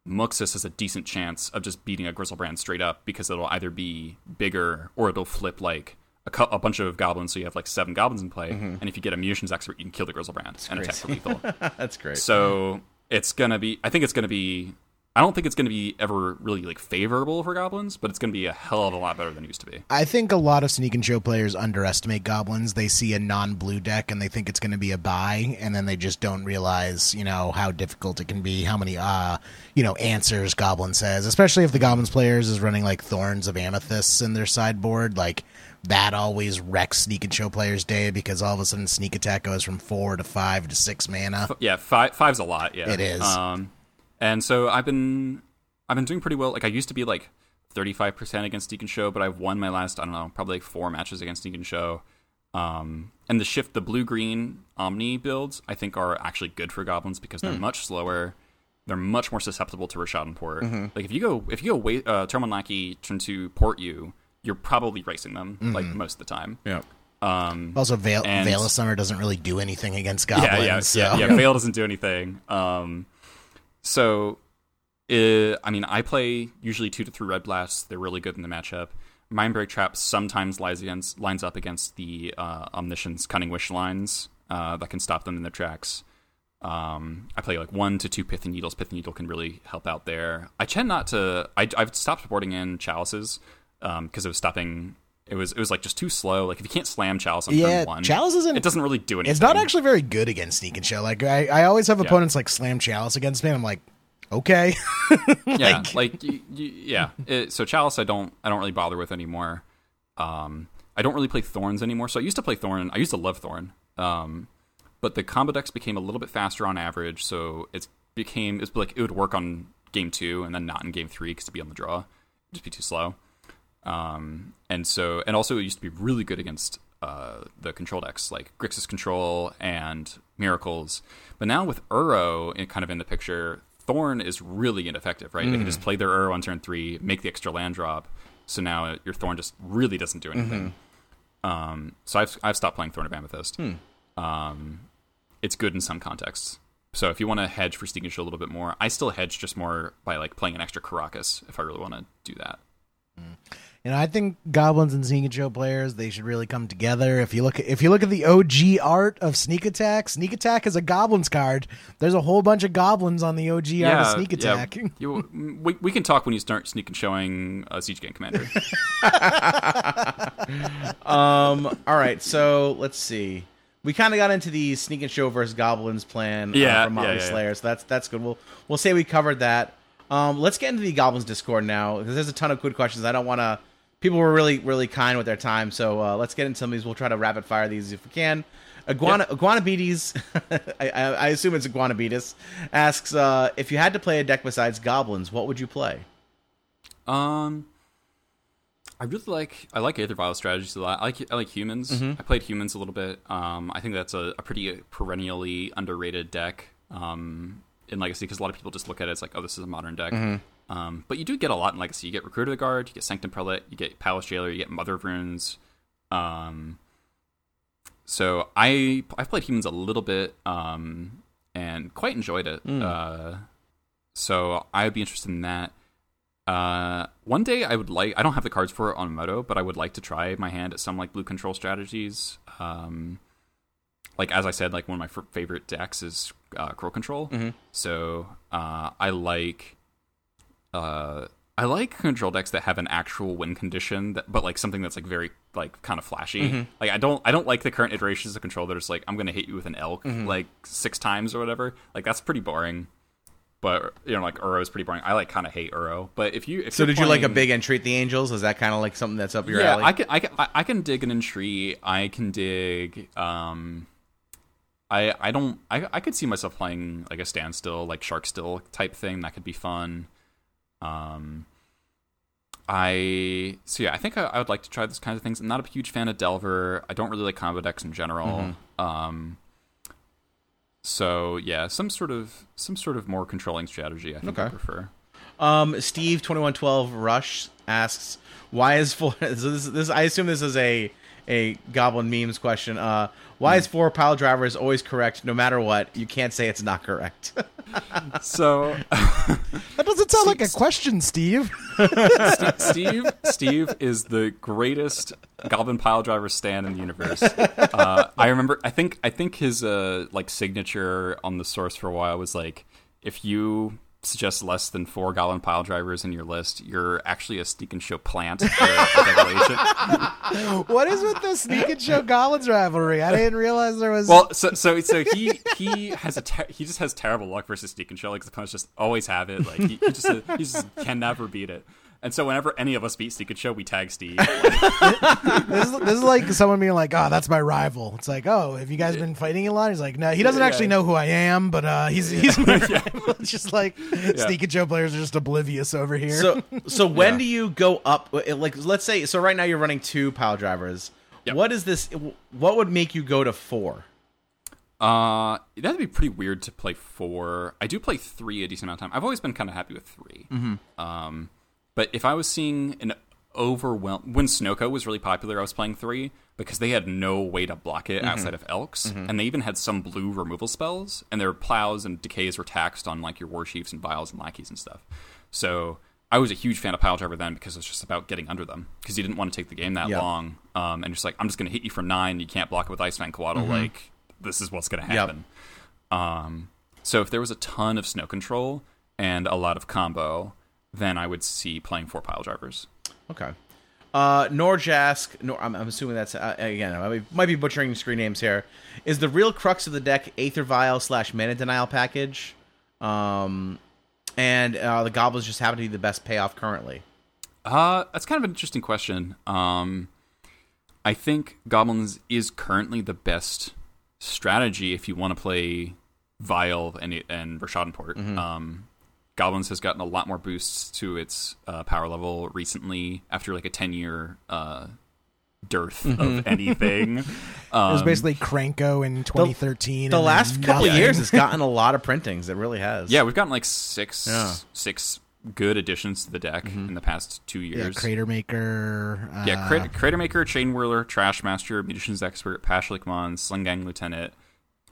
Muxus has a decent chance of just beating a Grizzlebrand straight up, because it'll either be bigger, or it'll flip, like, a, co- a bunch of Goblins, so you have, like, seven Goblins in play, mm-hmm. and if you get a Mutation's Expert, you can kill the Grizzlebrand that's and crazy. Attack for lethal. That's great. So, it's going to be... I think it's going to be... I don't think it's going to be ever really like favorable for Goblins, but it's going to be a hell of a lot better than it used to be. I think a lot of Sneak and Show players underestimate Goblins. They see a non-blue deck and they think it's going to be a buy, and then they just don't realize, you know, how difficult it can be, how many, uh, you know, answers Goblins has, especially if the Goblins players is running like Thorns of Amethysts in their sideboard. Like, That always wrecks Sneak and Show players' day because all of a sudden Sneak Attack goes from four to five to six mana. F- yeah, five, five's a lot. Yeah, it is. Um, and so I've been I've been doing pretty well. Like I used to be like thirty-five percent against Sneak and Show, but I've won my last I don't know probably like four matches against Sneak and Show. Um, and the shift, the blue green Omni builds, I think are actually good for goblins because they're mm. much slower. They're much more susceptible to Rishadan Port. Mm-hmm. Like if you go if you go uh, Goblin Lackey turn to Port you, you're probably racing them mm-hmm. like most of the time. Yeah. Um, also, Veil and, Veil of Summer doesn't really do anything against goblins. Yeah, yeah, so. yeah, yeah. Veil doesn't do anything. Um, so, it, I mean, I play usually two to three red blasts. They're really good in the matchup. Mindbreak Trap sometimes lies against lines up against the uh, Omniscience Cunning Wish lines uh, that can stop them in their tracks. Um, I play like one to two Pith and Needles. Pith and Needle can really help out there. I tend not to. I, I've stopped boarding in Chalices because um, it was stopping. It was it was like just too slow. Like if you can't slam Chalice on yeah, turn one, Chalice isn't. It doesn't really do anything. It's not actually very good against Sneak and Show. Like I, I always have yeah. opponents like slam Chalice against me. And I'm like, okay, like, yeah, like you, you, yeah. It, so Chalice, I don't I don't really bother with anymore. Um, I don't really play Thorns anymore. So I used to play Thorn. I used to love Thorn. Um. But the combo decks became a little bit faster on average, so it became it's like it would work on game two and then not in game three because it'd be on the draw, it'd just be too slow. Um, and so and also it used to be really good against uh, the control decks like Grixis Control and Miracles. But now with Uro in, kind of in the picture, Thorn is really ineffective, right? Mm. They can just play their Uro on turn three, make the extra land drop, so now your Thorn just really doesn't do anything. Mm-hmm. Um, so I've I've stopped playing Thorn of Amethyst. Mm. Um, it's good in some contexts. So if you want to hedge for Sneak and Show a little bit more, I still hedge just more by like playing an extra Caracas if I really want to do that. You know, I think goblins and Sneak and Show players, they should really come together. If you look, if you look at the O G art of Sneak Attack, Sneak Attack is a goblins card. There's a whole bunch of goblins on the O G yeah, art of Sneak Attack. Yeah. you, we we can talk when you start Sneak and Showing uh, Siege Gang Commander. um. All right. So let's see. We kind of got into the Sneak and Show versus Goblins plan yeah, uh, from Motley yeah, yeah, Slayer, yeah. so that's that's good. We'll we'll say we covered that. Um, let's get into the Goblins Discord now because there's a ton of good questions. I don't want to. People were really really kind with their time, so uh, let's get into some of these. We'll try to rapid fire these if we can. Iguana yep. Iguanabetes, I, I, I assume it's Iguanabetes, asks uh, if you had to play a deck besides Goblins, what would you play? Um. I really like I like Aether Vial strategies a lot. I like I like humans. Mm-hmm. I played humans a little bit. Um, I think that's a, a pretty perennially underrated deck um, in Legacy because a lot of people just look at it as like, oh, this is a modern deck. Mm-hmm. Um, but you do get a lot in Legacy. You get Recruiter of the Guard, you get Sanctum Prelate, you get Palace Jailer, you get Mother of Runes. Um, so I I've played humans a little bit um, and quite enjoyed it. Mm. Uh, so I'd be interested in that. Uh, one day I would like, I don't have the cards for it on Moto, but I would like to try my hand at some like blue control strategies. Um, like, as I said, like one of my f- favorite decks is, uh, Curl Control. Mm-hmm. So, uh, I like, uh, I like control decks that have an actual win condition, that, but like something that's like very like kind of flashy. Mm-hmm. Like I don't, I don't like the current iterations of control that are just like, I'm going to hit you with an elk mm-hmm. like six times or whatever. Like that's pretty boring. But, you know, like, Uro is pretty boring. I, like, kind of hate Uro. But if you... If so did playing, you like a big Entreat the Angels? Is that kind of, like, something that's up your yeah, alley? Yeah, I can, I, can, I can dig an Entreat. I can dig... Um, I I don't... I, I could see myself playing, like, a Standstill, like, Sharkstill type thing. That could be fun. Um, I... So, yeah, I think I, I would like to try those kinds of things. I'm not a huge fan of Delver. I don't really like combo decks in general. Mm-hmm. Um... So yeah, some sort of some sort of more controlling strategy. I think okay. I prefer. Um, Steve twenty one twelve Rush asks, "Why is four?" So this, this I assume this is a a Goblin memes question. Uh, why mm. is four Pile Driver is always correct no matter what? You can't say it's not correct. So that doesn't sound Steve, like a question, Steve. Steve. Steve Steve is the greatest Goblin Pile Driver stan in the universe. Uh, I remember. I think. I think his uh, like signature on the source for a while was like, if you suggest less than four Goblin Pile Drivers in your list, you're actually a Sneak and Show plant. What is with the Sneak and Show Goblins rivalry? I didn't realize there was. Well, so so, so he he has a ter- he just has terrible luck versus Sneak and Show. Like the opponents just always have it. Like he, he just he just can never beat it. And so whenever any of us beat Steve Show, we tag Steve. this, is, this is like someone being like, oh, that's my rival. It's like, oh, have you guys been fighting a lot? He's like, no, he doesn't yeah, actually yeah. know who I am, but uh, he's yeah. he's my rival. It's just like yeah. Steve Show players are just oblivious over here. So, so when yeah. do you go up? Like, let's say, so right now you're running two Pile Drivers. Yep. What is this? What would make you go to four? Uh, that'd be pretty weird to play four. I do play three a decent amount of time. I've always been kind of happy with three. Mm-hmm. Um, but if I was seeing an overwhelm, when Snoko was really popular, I was playing three because they had no way to block it mm-hmm. outside of Elks, mm-hmm. and they even had some blue removal spells, and their plows and decays were taxed on like your Warchiefs and Vials and Lackeys and stuff. So I was a huge fan of Pile Driver then because it was just about getting under them because you didn't want to take the game that yep. long, um, and just like I'm just gonna hit you for nine, you can't block it with Ice Fang Coatl, mm-hmm. like. This is what's going to happen. Yep. Um, so if there was a ton of snow control and a lot of combo, then I would see playing four Pile Drivers. Okay. Uh, Norjask, Nor, I'm, I'm assuming that's, uh, again, I might be butchering screen names here. Is the real crux of the deck Aether Vial slash Mana Denial package? Um, and uh, the Goblins just happen to be the best payoff currently. Uh, that's kind of an interesting question. Um, I think Goblins is currently the best strategy if you want to play Vial and and Rishadan Port. Mm-hmm. Um, Goblins has gotten a lot more boosts to its uh, power level recently after like a ten year uh, dearth mm-hmm. of anything. um, it was basically Cranko in twenty thirteen. The, the last couple of years has gotten a lot of printings. It really has. Yeah, we've gotten like six yeah. six good additions to the deck mm-hmm. in the past two years. Yeah, Crater Maker. Uh... Yeah, Cra- Crater Maker, Chain Whirler, Trash Master, Munitions Expert, Pashlikmon, Sling Gang Lieutenant,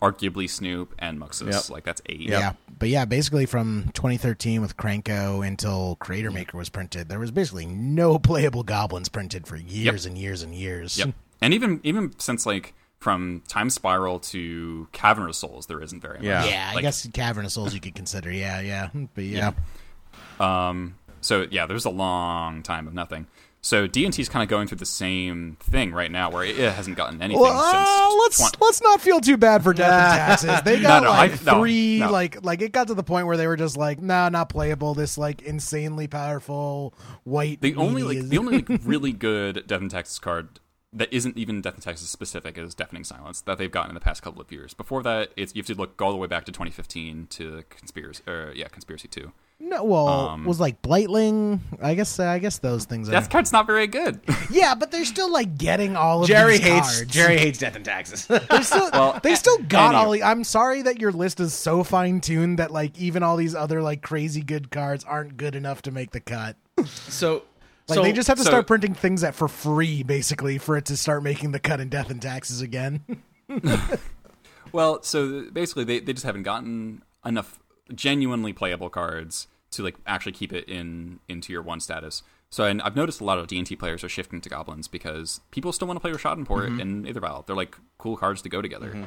arguably Snoop, and Muxus. Yep. Like, that's eight. Yep. Yeah, but yeah, basically from twenty thirteen with Cranko until Crater Maker was printed, there was basically no playable Goblins printed for years yep. and years and years. Yep. And even even since, like, from Time Spiral to Cavern of Souls, there isn't very much. Yeah, yeah like, I guess Cavern of Souls you could consider. Yeah, yeah. But yeah. yeah. Um, so yeah, there's a long time of nothing. So D and T is kind of going through the same thing right now, where it, it hasn't gotten anything. Well, uh, since let's twenty- let's not feel too bad for Death and Taxes. They got no, no, like I, three, no, no. like like it got to the point where they were just like, nah, not playable. This like insanely powerful white. The only like, is- the only like, really good Death and Taxes card that isn't even Death and Taxes specific is Deafening Silence that they've gotten in the past couple of years. Before that, it's you have to look all the way back to twenty fifteen to Conspiracy, or yeah, Conspiracy two. No, well, um, was like Blightling. I guess. Uh, I guess those things. Are... Death card's not very good. yeah, but they're still like getting all of Jerry these hates, cards. Jerry hates Death and Taxes. still, well, they still got all. The, I'm sorry that your list is so fine tuned that like even all these other like crazy good cards aren't good enough to make the cut. So, like so, they just have to so, start printing things that for free, basically, for it to start making the cut in Death and Taxes again. well, so basically, they they just haven't gotten enough genuinely playable cards to like actually keep it in into your one status. So and I've noticed a lot of D and T players are shifting to Goblins because people still want to play Rishadan Port mm-hmm. and Aether Vial. They're like cool cards to go together. Mm-hmm.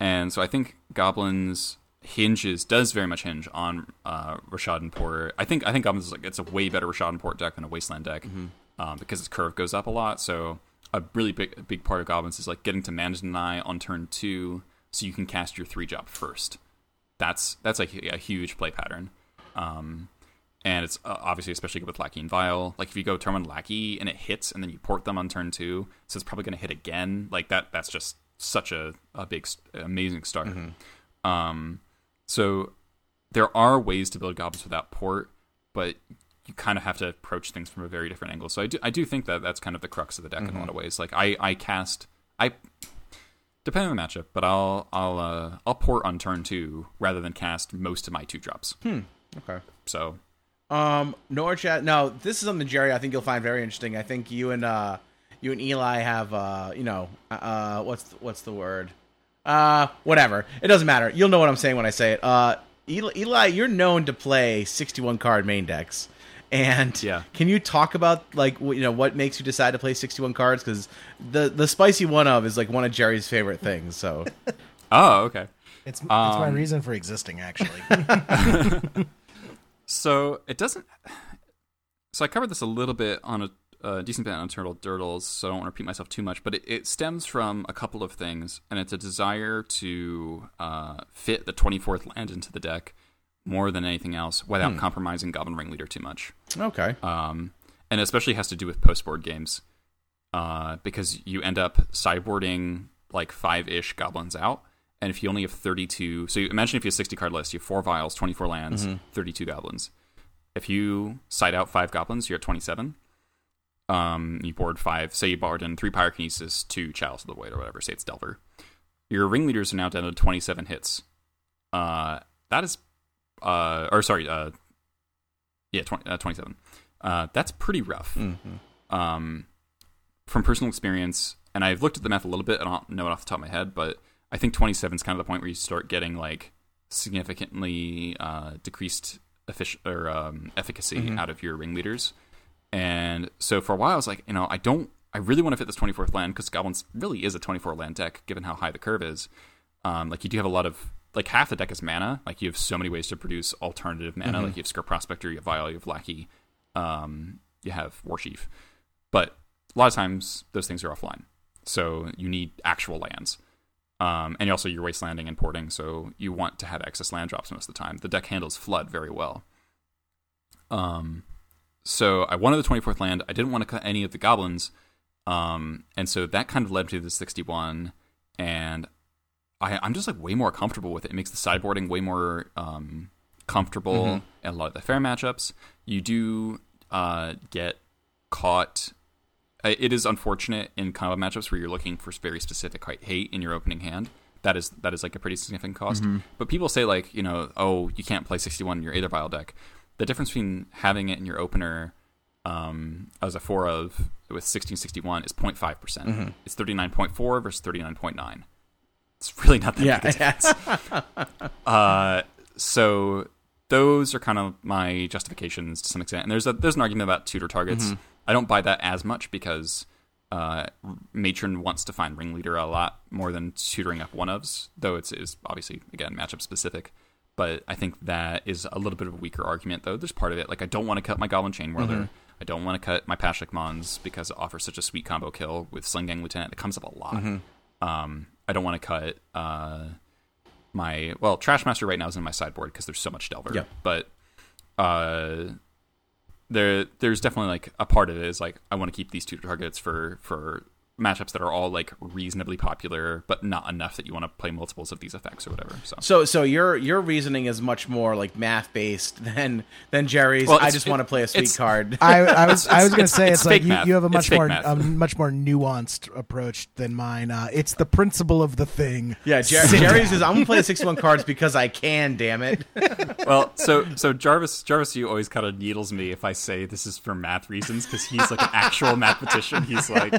And so I think Goblins hinges does very much hinge on uh, Rishadan Port. I think I think Goblins is like it's a way better Rishadan Port deck than a Wasteland deck mm-hmm. um, because its curve goes up a lot. So a really big big part of Goblins is like getting to Mana Deny on turn two so you can cast your three drop first. That's that's like a huge play pattern, um, and it's obviously especially good with Lackey and Vial. Like if you go turn one Lackey and it hits, and then you port them on turn two, so it's probably going to hit again. Like that that's just such a a big amazing start. Mm-hmm. Um, so there are ways to build Goblins without port, but you kind of have to approach things from a very different angle. So I do I do think that that's kind of the crux of the deck mm-hmm. in a lot of ways. Like I I cast I. Depending on the matchup, but I'll I'll uh, I'll port on turn two rather than cast most of my two drops. Hmm. Okay. So, um, Norchat. Now this is something, Jerry, I think you'll find very interesting. I think you and uh, you and Eli have uh, you know, uh, what's the, what's the word? Uh, whatever. It doesn't matter. You'll know what I'm saying when I say it. Uh, Eli, Eli you're known to play sixty-one card main decks. And yeah. can you talk about like you know what makes you decide to play sixty-one cards? Because the the spicy one of is like one of Jerry's favorite things. So, oh okay, it's it's um, my reason for existing actually. so it doesn't. So I covered this a little bit on a, a decent bit on Turtle Dirtles, so I don't want to repeat myself too much. But it, it stems from a couple of things, and it's a desire to uh, fit the twenty-fourth land into the deck more than anything else without hmm. compromising Goblin Ringleader too much. Okay. Um, and especially has to do with post-board games, uh, because you end up sideboarding like five-ish goblins out, and if you only have thirty-two... So you, imagine if you have a sixty-card list, you have four vials, twenty-four lands, mm-hmm. thirty-two goblins. If you side out five goblins, you're at twenty-seven. Um, you board five... Say you board in three Pyrokinesis, two Chalice of the Void, or whatever. Say it's Delver. Your Ringleaders are now down to twenty-seven hits. Uh, that is... Uh, or sorry, uh, yeah, twenty, uh, twenty-seven. Uh, that's pretty rough. Mm-hmm. Um, from personal experience, and I've looked at the math a little bit, and I don't know it off the top of my head, but I think twenty-seven is kind of the point where you start getting like significantly uh, decreased effic- or um, efficacy mm-hmm. out of your Ringleaders. And so for a while, I was like, you know, I don't, I really want to fit this twenty-fourth land, because Goblins really is a twenty-four land deck, given how high the curve is. Um, like you do have a lot of, like half the deck is mana. Like you have so many ways to produce alternative mana. Mm-hmm. Like you have Skirk Prospector, you have Vial, you have Lackey, um, you have Warchief. But a lot of times those things are offline. So you need actual lands. Um, and also you're wastelanding and porting. So you want to have excess land drops most of the time. The deck handles Flood very well. Um, so I wanted the twenty-fourth land. I didn't want to cut any of the goblins. Um, and so that kind of led to the sixty-one. And I, I'm just like way more comfortable with it. It makes the sideboarding way more um, comfortable mm-hmm. and a lot of the fair matchups. You do uh, get caught. It is unfortunate in combo matchups where you're looking for very specific hate in your opening hand. That is that is like a pretty significant cost. Mm-hmm. But people say like, you know, oh, you can't play sixty-one in your Aether Vial deck. The difference between having it in your opener um, as a four of with sixteen sixty-one is zero point five percent. Mm-hmm. It's thirty-nine point four versus thirty-nine point nine. It's really not that yeah, big a difference. uh, so those are kind of my justifications to some extent. And there's a, there's an argument about tutor targets. Mm-hmm. I don't buy that as much because uh, Matron wants to find Ringleader a lot more than tutoring up one-ofs, though it's is obviously, again, matchup-specific. But I think that is a little bit of a weaker argument, though. There's part of it. Like, I don't want to cut my Goblin Chain Whirler. Mm-hmm. I don't want to cut my Pashlik Mons because it offers such a sweet combo kill with Sling Gang Lieutenant. It comes up a lot. Mm-hmm. Um, I don't want to cut uh, my... Well, Trashmaster right now is in my sideboard because there's so much Delver. Yeah. But... Uh, There, there's definitely like a part of it is like I want to keep these two targets for for matchups that are all like reasonably popular, but not enough that you want to play multiples of these effects or whatever. So, so, so your your reasoning is much more like math based than than Jerry's. Well, I just it, want to play a sweet card. I, I was I was gonna say it's, it's like you, you have a much more a much more nuanced approach than mine. Uh, it's the principle of the thing. Yeah, Jer- Jerry's is I'm gonna play the sixty-one cards because I can. Damn it. Well, so so Jarvis Jarvis, you always kind of needles me if I say this is for math reasons because he's like an actual mathematician. He's like,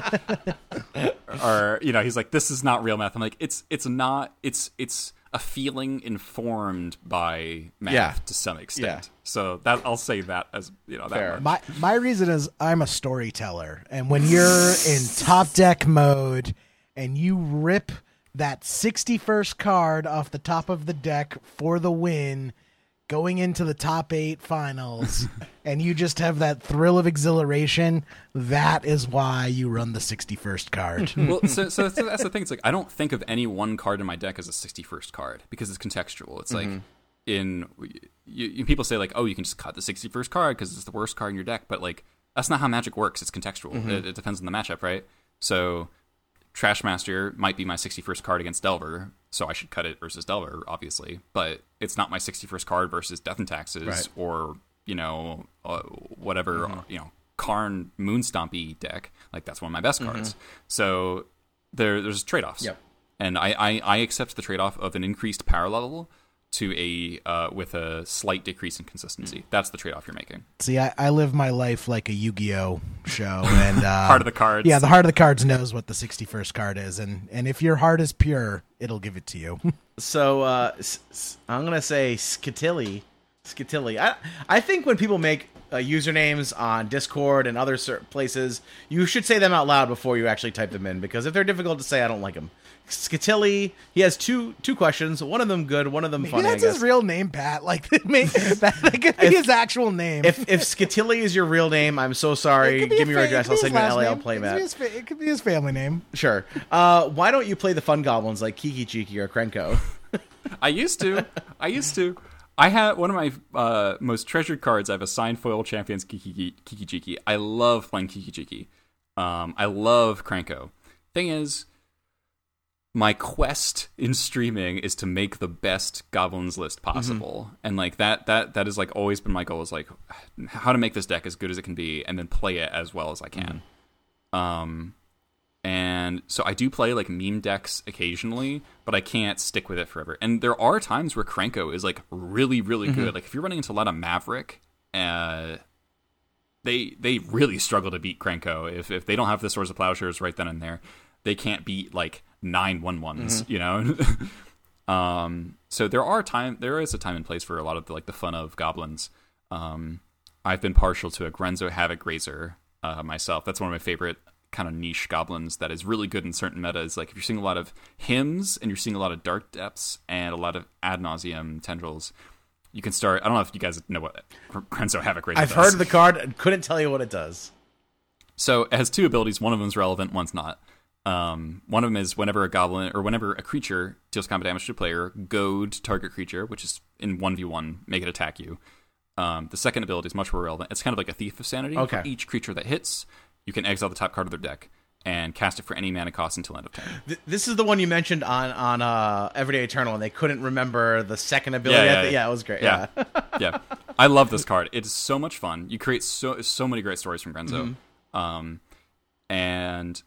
or you know, he's like, this is not real math. I'm like, it's it's not. It's it's a feeling informed by math yeah. to some extent. Yeah. So that I'll say that as you know. That my my reason is I'm a storyteller, and when you're in top deck mode and you rip that sixty-first card off the top of the deck for the win, going into the top eight finals, and you just have that thrill of exhilaration, that is why you run the sixty-first card. Well, so, so, so that's the thing. It's like I don't think of any one card in my deck as a sixty-first card because it's contextual. It's mm-hmm. like in you, you, people say like, oh, you can just cut the sixty-first card because it's the worst card in your deck. But like that's not how Magic works. It's contextual. Mm-hmm. It, it depends on the matchup, right? So Trashmaster might be my sixty-first card against Delver, so I should cut it versus Delver, obviously. But it's not my sixty-first card versus Death and Taxes right. or, you know, uh, whatever, mm-hmm. you know, Karn Moonstompy deck. Like, that's one of my best cards. Mm-hmm. So there, there's trade-offs. Yep. And I, I, I accept the trade-off of an increased power level to a uh, with a slight decrease in consistency. That's the trade-off you're making. See, I, I live my life like a Yu-Gi-Oh show, and uh, heart of the cards. Yeah, the heart of the cards knows what the sixty-first card is, and and if your heart is pure, it'll give it to you. So uh, s- s- I'm gonna say Skatilli, Skatilli. I I think when people make uh, usernames on Discord and other ser- places, you should say them out loud before you actually type them in, because if they're difficult to say, I don't like them. Skatilli, he has two two questions. One of them good, one of them maybe funny. That's his real name, Pat. Like that, that could be if, his actual name. If if Skatilli is your real name, I'm so sorry. Give me your fa- address. I'll send you an L A L playmat. It, fa- it could be his family name. Sure. Uh, why don't you play the fun goblins like Kiki Cheeky or Krenko? I used to. I used to. I have one of my uh, most treasured cards. I have a signed foil champions Kiki Kiki Jiki. I love playing Kiki Jiki. Um, I love Cranko. Thing is, my quest in streaming is to make the best goblins list possible, mm-hmm. and like that that that is like always been my goal, is like how to make this deck as good as it can be, and then play it as well as I can. Mm-hmm. Um, and so I do play like meme decks occasionally, but I can't stick with it forever. And there are times where Cranko is like really, really mm-hmm. good. Like if you're running into a lot of Maverick, uh, they they really struggle to beat Cranko. If if they don't have the Swords of Plowshares right then and there, they can't beat like nine one ones. You know, um, so there are time there is a time and place for a lot of the, like the fun of goblins. Um, I've been partial to a Grenzo Havoc Razor uh, myself. That's one of my favorite kind of niche goblins that is really good in certain metas. Like if you're seeing a lot of hymns and you're seeing a lot of dark depths and a lot of ad nauseum tendrils, you can start. I don't know if you guys know what Grenzo Havoc Razor I've does. Heard of the card and couldn't tell you what it does. So it has two abilities. One of them is relevant, one's not. Um, one of them is whenever a goblin or whenever a creature deals combat damage to a player, goad target creature, which is in one v one, make it attack you. Um, the second ability is much more relevant. It's kind of like a Thief of Sanity. Okay. For each creature that hits, you can exile the top card of their deck and cast it for any mana cost until end of turn. This is the one you mentioned on on uh, Everyday Eternal, and they couldn't remember the second ability. Yeah, yeah, yeah. yeah it was great. Yeah, yeah. yeah. I love this card. It's so much fun. You create so so many great stories from Grenzo, mm-hmm. um, and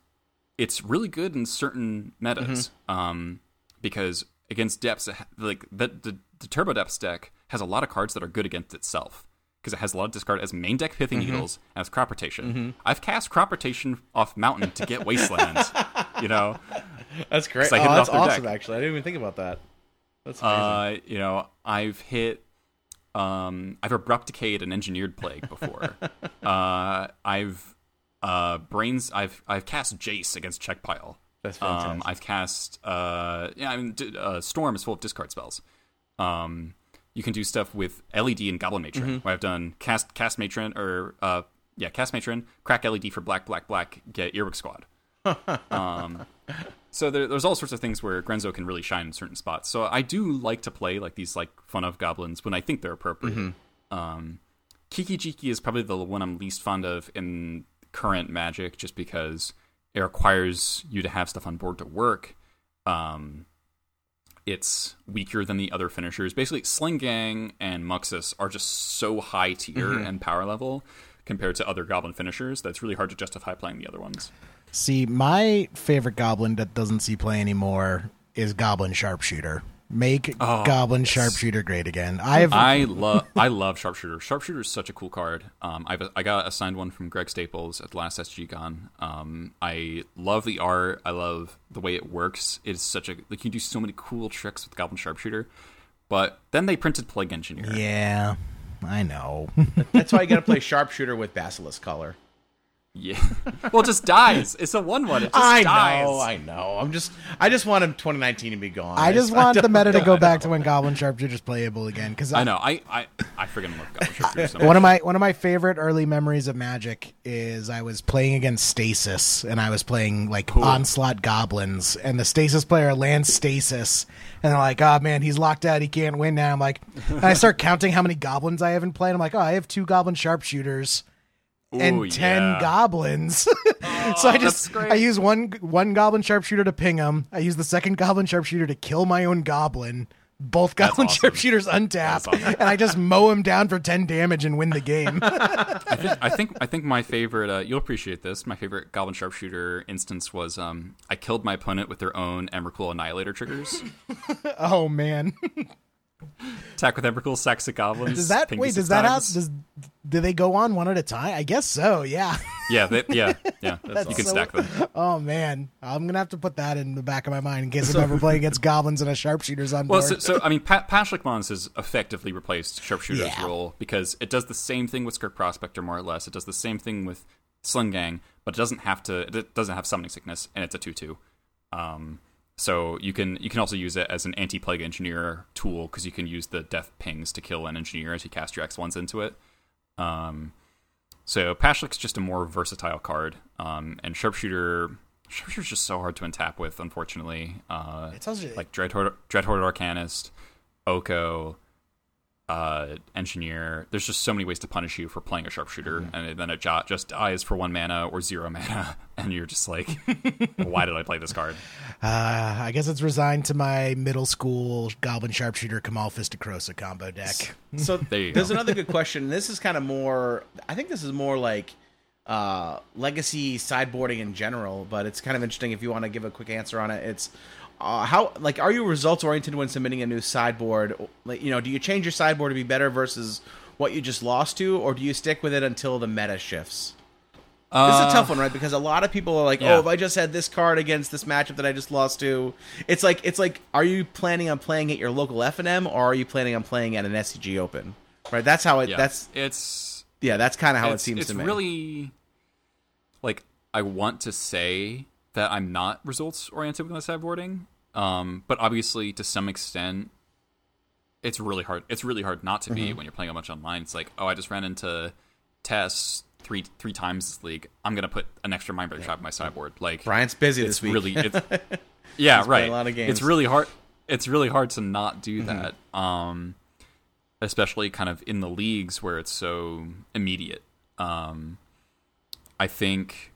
it's really good in certain metas, mm-hmm. um, because against depths, like the, the the Turbo Depths deck has a lot of cards that are good against itself, because it has a lot of discard. It has main deck Pithy mm-hmm. Needles, and has Crop Rotation. Mm-hmm. I've cast Crop Rotation off Mountain to get Wastelands. You know, that's great. I oh, that's awesome. Deck. Actually, I didn't even think about that. That's amazing. Uh, you know, I've hit, um, I've Abrupt Decayed an Engineered Plague before. uh, I've uh, brains. I've I've cast Jace against Check Pile. That's fantastic. Um, I've cast. Uh, yeah, I mean, uh, Storm is full of discard spells. Um. You can do stuff with L E D and Goblin Matron, mm-hmm. where I've done cast cast Matron, or, uh, yeah, cast Matron, crack L E D for black, black, black, get Earwig Squad. um, so there, there's all sorts of things where Grenzo can really shine in certain spots. So I do like to play, like, these, like, fun-of goblins when I think they're appropriate. Mm-hmm. Um, Kiki Jiki is probably the one I'm least fond of in current Magic, just because it requires you to have stuff on board to work. Um... It's weaker than the other finishers. Basically, Sling Gang and Muxus are just so high tier mm-hmm. and power level compared to other goblin finishers that it's really hard to justify playing the other ones. See, my favorite goblin that doesn't see play anymore is Goblin Sharpshooter. Make oh, Goblin yes. Sharpshooter great again. I've I love I love Sharpshooter. Sharpshooter is such a cool card. Um, I've I got assigned one from Greg Staples at the last S G Con. Um, I love the art. I love the way it works. It's such a like you do so many cool tricks with Goblin Sharpshooter. But then they printed Plague Engineer. Yeah, I know. That's why you got to play Sharpshooter with Basilisk Collar. Yeah. Well, it just dies. It's a one one. It just I dies. know, I know. I'm just I just want him twenty nineteen to be gone. I just I want the meta to go back to when Goblin Sharpshooter's playable again, cuz I, I know. I I I freaking love Goblin Sharpshooter so much. One of my one of my favorite early memories of Magic is I was playing against Stasis, and I was playing like cool. Onslaught goblins, and the Stasis player lands Stasis, and they're like, "Oh man, he's locked out. He can't win now." I'm like, and I start counting how many goblins I have in play. I'm like, "Oh, I have two Goblin Sharpshooters." And Ooh, ten yeah. goblins. Oh, so I just I use one one Goblin Sharpshooter to ping him. I use the second Goblin Sharpshooter to kill my own goblin. Both Goblin awesome. Sharpshooters untap, awesome. And I just mow him down for ten damage and win the game. I, think, I think I think my favorite. Uh, you'll appreciate this. My favorite Goblin Sharpshooter instance was um, I killed my opponent with their own Emrakul Annihilator triggers. Oh man. Attack with Emrakul, sacks of goblins. Does that wait? Does that house? Does do they go on one at a time? I guess so. Yeah. Yeah. They, yeah. Yeah. That's that's you can so, stack them. Oh man, I'm gonna have to put that in the back of my mind in case so, I'm ever playing against goblins and a sharpshooter's on board. Well, so, so I mean, pa- Pashlikmons has effectively replaced sharpshooter's yeah. role, because it does the same thing with Skirk Prospector, more or less. It does the same thing with Sling Gang, but it doesn't have to. It doesn't have summoning sickness, and it's a two-two. Um, So you can you can also use it as an anti-plague engineer tool, because you can use the death pings to kill an engineer as you cast your X ones into it. Um, so Pashlik's just a more versatile card, um, and Sharpshooter Sharpshooter's just so hard to untap with, unfortunately. Uh, it's also, like Dreadhorde Dreadhorde Arcanist, Oko, uh, engineer. There's just so many ways to punish you for playing a sharpshooter, mm-hmm. and then it jo- just dies for one mana or zero mana, and you're just like, why did I play this card? Uh, I guess it's resigned to my middle school Goblin Sharpshooter Kamal Fisticrosa combo deck. So there you there's go. Another good question. This is kind of more, I think this is more like uh, legacy sideboarding in general, but it's kind of interesting if you want to give a quick answer on it. It's Uh, how like are you results oriented when submitting a new sideboard? Like, you know, do you change your sideboard to be better versus what you just lost to, or do you stick with it until the meta shifts? Uh, this is a tough one, right? Because a lot of people are like, yeah. "Oh, if I just had this card against this matchup that I just lost to," it's like it's like, are you planning on playing at your local F N M or are you planning on playing at an S C G Open? Right? That's how it. Yeah. That's it's yeah. That's kind of how it seems to me. It's really like I want to say that I'm not results oriented with my sideboarding. Um, but obviously, to some extent, it's really hard. It's really hard not to be mm-hmm. when you're playing a bunch online. It's like, oh, I just ran into Tess three three times this league. I'm gonna put an extra Mindbreak yeah. Shot in my sideboard. Like Brian's busy this week. Really, it's, yeah, He's right. A lot of games. It's really hard. It's really hard to not do mm-hmm. that, um, especially kind of in the leagues where it's so immediate. Um, I think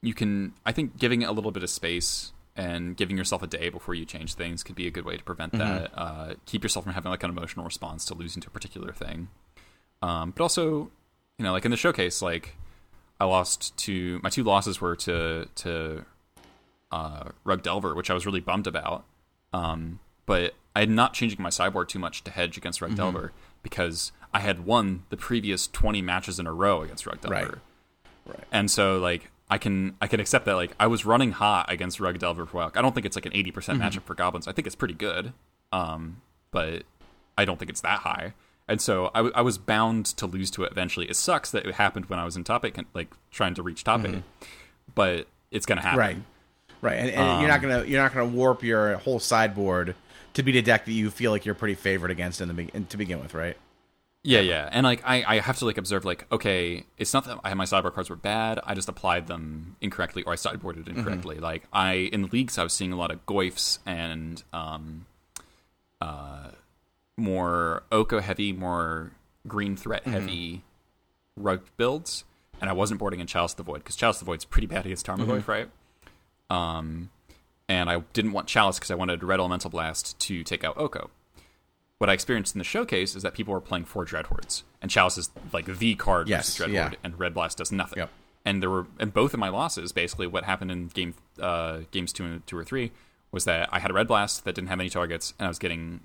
you can. I think giving it a little bit of space and giving yourself a day before you change things could be a good way to prevent mm-hmm. that. Uh, keep yourself from having like an emotional response to losing to a particular thing. Um, but also, you know, like in the showcase, like I lost to my two losses were to to uh, Rug Delver, which I was really bummed about. Um, but I had not changing my sideboard too much to hedge against Rug mm-hmm. Delver because I had won the previous twenty matches in a row against Rug Delver, right? right. And so like. I can I can accept that like I was running hot against Rug Delver for a while. I don't think it's like an eighty percent mm-hmm. matchup for goblins. I think it's pretty good, um, but I don't think it's that high. And so I, w- I was bound to lose to it eventually. It sucks that it happened when I was in top eight, like trying to reach top mm-hmm. eight, but it's gonna happen. Right, right. And, and um, you're not gonna you're not gonna warp your whole sideboard to beat a deck that you feel like you're pretty favored against in the be- to begin with, right? Yeah, yeah, and like I, I have to like observe like okay, it's not that I had my sideboard cards were bad. I just applied them incorrectly or I sideboarded incorrectly. Mm-hmm. Like I in the leagues, I was seeing a lot of Goyfs and um, uh, more Oko heavy, more green threat heavy mm-hmm. Rug builds, and I wasn't boarding in Chalice of the Void because Chalice of the Void's pretty bad against Tarmogoyf, mm-hmm. right? Um, and I didn't want Chalice because I wanted Red Elemental Blast to take out Oko. What I experienced in the showcase is that people were playing four Dreadhordes, and Chalice is like the card yes, versus Dreadhorde, yeah. and Red Blast does nothing. Yep. And there were, and both of my losses, basically, what happened in game uh, games two and two or three was that I had a Red Blast that didn't have any targets, and I was getting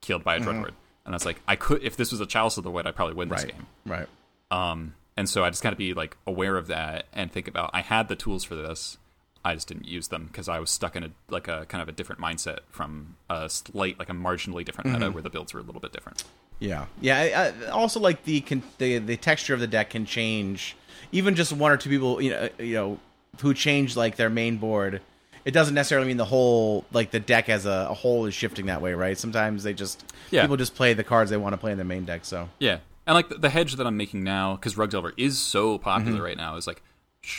killed by a mm-hmm. Dreadhorde. And I was like, I could, if this was a Chalice of the Void, I probably win right. this game. Right. Um. And so I just got to be like aware of that and think about I had the tools for this. I just didn't use them because I was stuck in a like a kind of a different mindset from a slight, like a marginally different meta mm-hmm. where the builds were a little bit different. Yeah, yeah. I, I also, like the, con- the the texture of the deck can change. Even just one or two people, you know, you know, who change like their main board, it doesn't necessarily mean the whole like the deck as a, a whole is shifting that way, right? Sometimes they just yeah. people just play the cards they want to play in their main deck. So yeah, and like the, the hedge that I'm making now because Rug Delver is so popular mm-hmm. right now is like.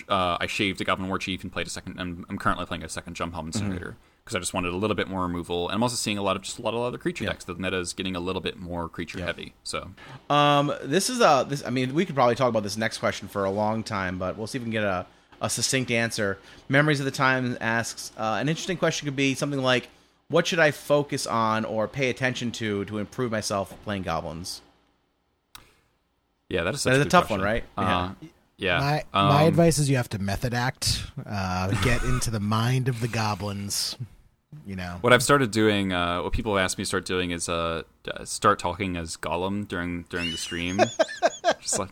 Uh, I shaved a Goblin Warchief and played a second. I'm, I'm currently playing a second Jump Helm Incinerator because mm-hmm. I just wanted a little bit more removal. And I'm also seeing a lot of just a lot of other creature yeah. decks. The meta is getting a little bit more creature yeah. heavy. So, um, this is a this. I mean, we could probably talk about this next question for a long time, but we'll see if we can get a, a succinct answer. Memories of the Time asks uh, an interesting question could be something like, "What should I focus on or pay attention to to improve myself playing goblins?" Yeah, that is such that is a tough question. One, right? Uh, yeah. Yeah. My, um, my advice is you have to method act, uh, get into the mind of the goblins, you know. What I've started doing, uh, what people have asked me to start doing is uh, start talking as Gollum during during the stream. Just like,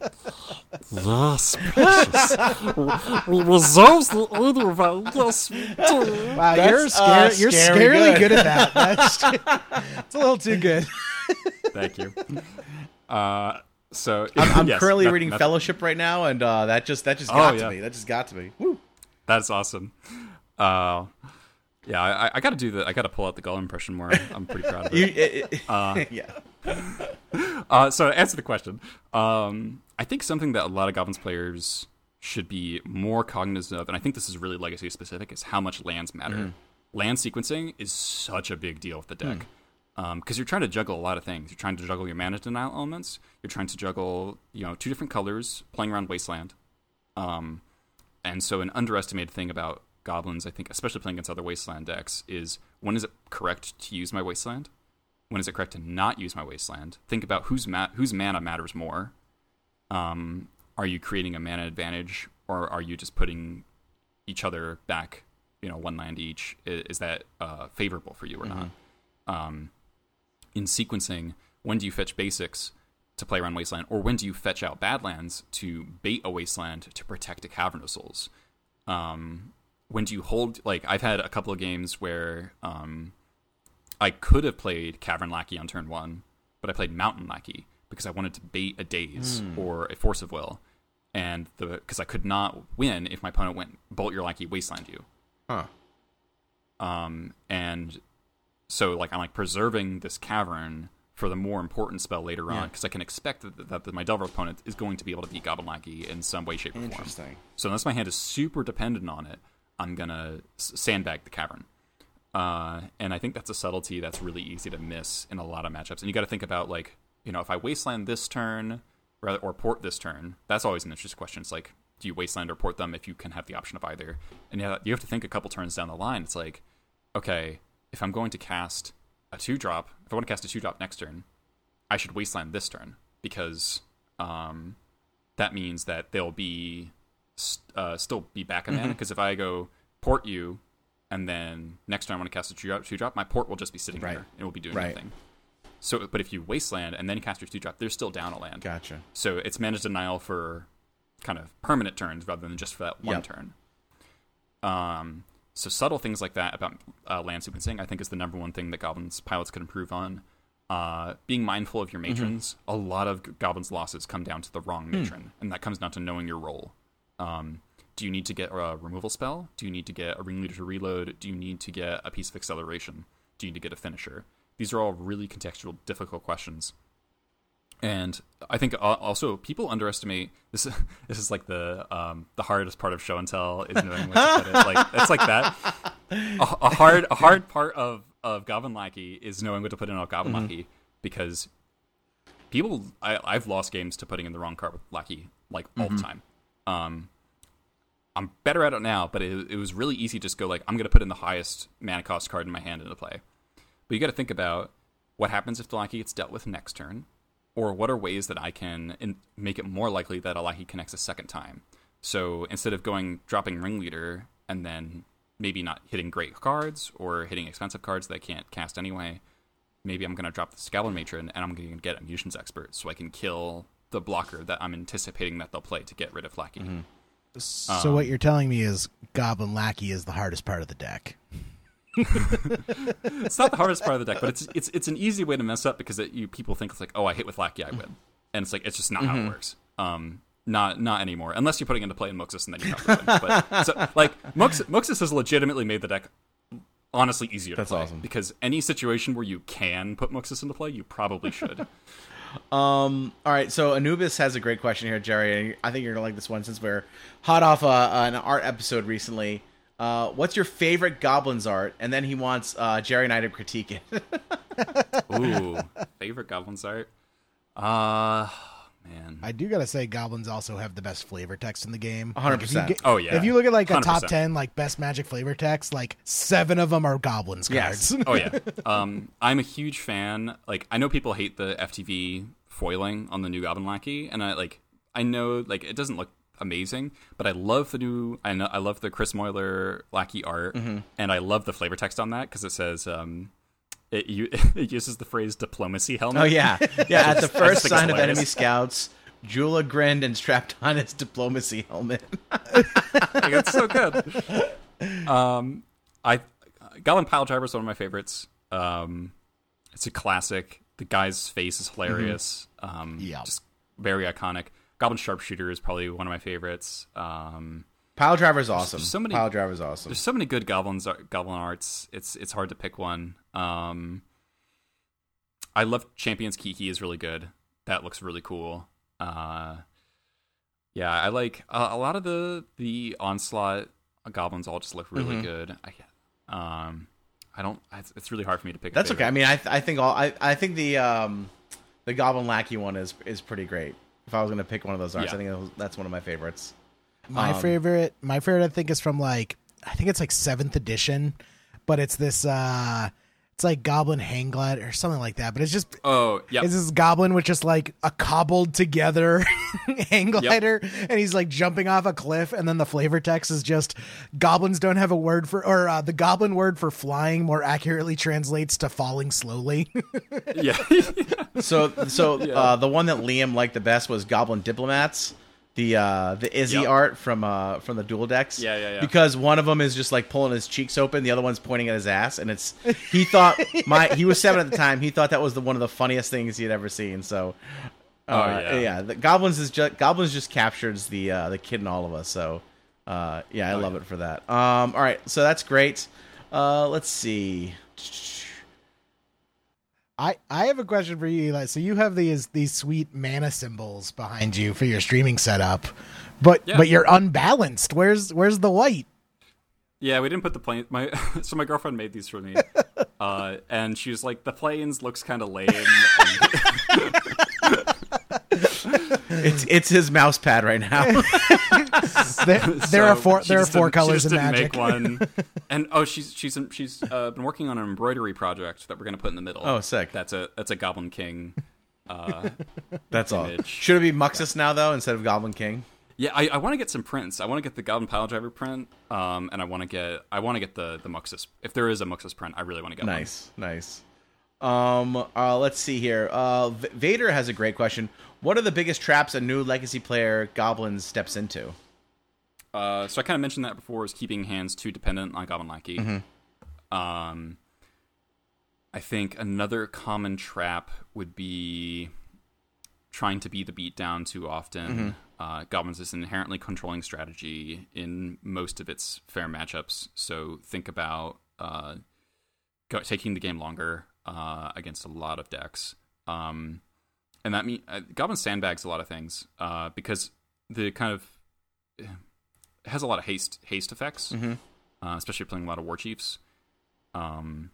yes, precious. Resolves the order of our yes. Wow, you're, scary, uh, you're scarily good. good at that. That's, that's a little too good. Thank you. Uh So I'm, I'm yes, currently that, reading that, Fellowship right now, and uh, that just that just got oh, yeah. to me. That just got to me. Woo. That's awesome. Uh, yeah, I, I got to do the I got to pull out the Gollum impression more. I'm, I'm pretty proud of it. you, it, it uh, yeah. uh, so to answer the question, um, I think something that a lot of Goblins players should be more cognizant of, and I think this is really legacy specific, is how much lands matter. Mm. Land sequencing is such a big deal with the deck. Mm. um, because you're trying to juggle a lot of things. You're trying to juggle your mana denial elements. You're trying to juggle, you know, two different colors, playing around Wasteland. Um, and so an underestimated thing about goblins, I think, especially playing against other Wasteland decks, is when is it correct to use my Wasteland? When is it correct to not use my Wasteland? Think about whose, ma- whose mana matters more. Um, are you creating a mana advantage, or are you just putting each other back, you know, one land each? Is, is that uh, favorable for you or mm-hmm. not? Um, in sequencing, when do you fetch basics to play around Wasteland, or when do you fetch out Badlands to bait a Wasteland to protect a Cavern of Souls? Um, when do you hold, like, I've had a couple of games where um, I could have played Cavern Lackey on turn one, but I played Mountain Lackey because I wanted to bait a Daze mm. or a Force of Will, and the because I could not win if my opponent went Bolt Your Lackey, Wasteland you. Huh. Um, and so, like, I'm, like, preserving this Cavern for the more important spell later yeah. on, because I can expect that, that, that my Delver opponent is going to be able to beat Goblin Lackey in some way, shape, or Interesting. form. Interesting. So unless my hand is super dependent on it, I'm going to sandbag the Cavern. Uh, and I think that's a subtlety that's really easy to miss in a lot of matchups. And you got to think about, like, you know, if I Wasteland this turn rather or Port this turn, that's always an interesting question. It's like, do you Wasteland or Port them if you can have the option of either? And you have to think a couple turns down the line. It's like, okay, if I'm going to cast a two-drop, if I want to cast a two-drop next turn, I should Wasteland this turn, because um, that means that they'll be st- uh, still be back a mana, because mm-hmm. if I go Port you, and then next time I want to cast a two-drop, two-drop, my Port will just be sitting right. there. It will be doing right. nothing. So, but if you Wasteland and then cast your two-drop, they're still down a land. Gotcha. So it's mana denial for kind of permanent turns rather than just for that one yep. turn. Um, so subtle things like that about uh, land sequencing, I think, is the number one thing that goblins pilots could improve on. Uh, being mindful of your matrons. Mm-hmm. A lot of goblins' losses come down to the wrong matron, mm. and that comes down to knowing your role. Um, do you need to get a removal spell? Do you need to get a ringleader to reload? Do you need to get a piece of acceleration? Do you need to get a finisher? These are all really contextual, difficult questions. And I think also people underestimate this. This is like the um, the hardest part of show and tell is knowing what to put in. Like it's like that. A, a hard a hard part of, of Goblin Lackey is knowing what to put in on Goblin mm-hmm. Lackey, because people I, I've lost games to putting in the wrong card with Lackey like all mm-hmm. the time. Um, I'm better at it now, but it, it was really easy to just go like, I'm going to put in the highest mana cost card in my hand into play. But you got to think about what happens if the Lackey gets dealt with next turn. Or what are ways that I can in- make it more likely that a Lackey connects a second time? So instead of going dropping Ringleader and then maybe not hitting great cards or hitting expensive cards that I can't cast anyway, maybe I'm going to drop the Scalper Matron and I'm going to get a Mutations Expert so I can kill the blocker that I'm anticipating that they'll play to get rid of Lackey. Mm-hmm. So um, what you're telling me is Goblin Lackey is the hardest part of the deck. It's not the hardest part of the deck, but it's it's it's an easy way to mess up, because it, you people think it's like, oh, I hit with Lackey, I win, and it's like it's just not mm-hmm. how it works. Um, not not anymore, unless you're putting into play in Muxus, and then you probably win. But so like Mux, Muxus has legitimately made the deck honestly easier. That's to play awesome. Because any situation where you can put Muxus into play, you probably should. um, all right, so Anubis has a great question here, Jerry. I think you're gonna like this one since we're hot off uh, an art episode recently. Uh, what's your favorite Goblins art? And then he wants uh, Jerry and I to critique it. Ooh, favorite Goblins art? Uh, man. I do got to say Goblins also have the best flavor text in the game. one hundred percent. Like if you get, oh, yeah. If you look at like a one hundred percent. Top ten like best Magic flavor text, like seven of them are Goblins cards. Yes. Oh, yeah. Um, I'm a huge fan. Like, I know people hate the F T V foiling on the new Goblin Lackey. And I like, I know like it doesn't look amazing, but I love the new I know I love the Chris Moyler Lackey art, mm-hmm. and I love the flavor text on that, because it says um it, you, it uses the phrase diplomacy helmet. Oh yeah, yeah. At the first sign of enemy scouts, Jula grinned and strapped on his diplomacy helmet. Like, that's so good. Um, I Goblin Pile Driver is one of my favorites. Um, it's a classic. The guy's face is hilarious. Mm-hmm. Um, yeah, just very iconic. Goblin Sharpshooter is probably one of my favorites. Um, Pile Driver is awesome. So many, Pile Driver is awesome. There's so many good goblins, goblin arts. It's it's hard to pick one. Um, I love Champions Kiki is really good. That looks really cool. Uh, yeah, I like uh, a lot of the the Onslaught goblins all just look really mm-hmm. good. I, um, I don't. It's really hard for me to pick. That's a okay. I mean, I th- I think all I I think the um the Goblin Lackey one is is pretty great. If I was going to pick one of those arcs, yeah. I think it was, that's one of my favorites. My um, favorite, my favorite, I think is from like I think it's like seventh edition, but it's this uh it's like Goblin Hangglide or something like that. But it's just oh yeah, it's this goblin with just like a cobbled together hangglider, yep. and he's like jumping off a cliff, and then the flavor text is just goblins don't have a word for, or uh, the goblin word for flying more accurately translates to falling slowly. yeah. so so yeah. Uh, the one that Liam liked the best was Goblin Diplomats. The uh, the Izzy yep. art from uh from the dual decks. Yeah, yeah, yeah. Because one of them is just like pulling his cheeks open, the other one's pointing at his ass, and it's he thought my he was seven at the time. He thought that was the one of the funniest things he had ever seen. So, uh, oh, yeah, yeah. The Goblins is just Goblins just captures the uh, the kid in all of us. So, uh, yeah, I oh, love yeah. it for that. Um, all right, so that's great. Uh, let's see. I, I have a question for you, Eli. So you have these these sweet mana symbols behind you for your streaming setup, but yeah. but you're unbalanced. Where's where's the white? Yeah, we didn't put the plane. My so my girlfriend made these for me, uh, and she was like, "The planes looks kind of lame." and- it's it's his mouse pad right now. there, there so are four there are four colors in Magic. Make one. And oh, she's she's she's uh, been working on an embroidery project that we're going to put in the middle. Oh, sick! That's a that's a Goblin King. Uh, that's image. All. Should it be Muxus yeah. now though instead of Goblin King? Yeah, I, I want to get some prints. I want to get the Goblin Pile Driver print, um, and I want to get I want to get the the Muxus. If there is a Muxus print, I really want to get nice, one. Nice, nice. Um, uh, let's see here. Uh, v- Vader has a great question. What are the biggest traps a new Legacy player Goblin steps into? Uh, so I kind of mentioned that before, is keeping hands too dependent on Goblin Lackey. Mm-hmm. Um, I think another common trap would be trying to be the beat down too often. Mm-hmm. Uh, Goblins is an inherently controlling strategy in most of its fair matchups. So think about uh, go- taking the game longer. Uh, against a lot of decks, um, and that mean uh, Goblin sandbags a lot of things uh, because the kind of it has a lot of haste haste effects, mm-hmm. uh, especially playing a lot of Warchiefs, um,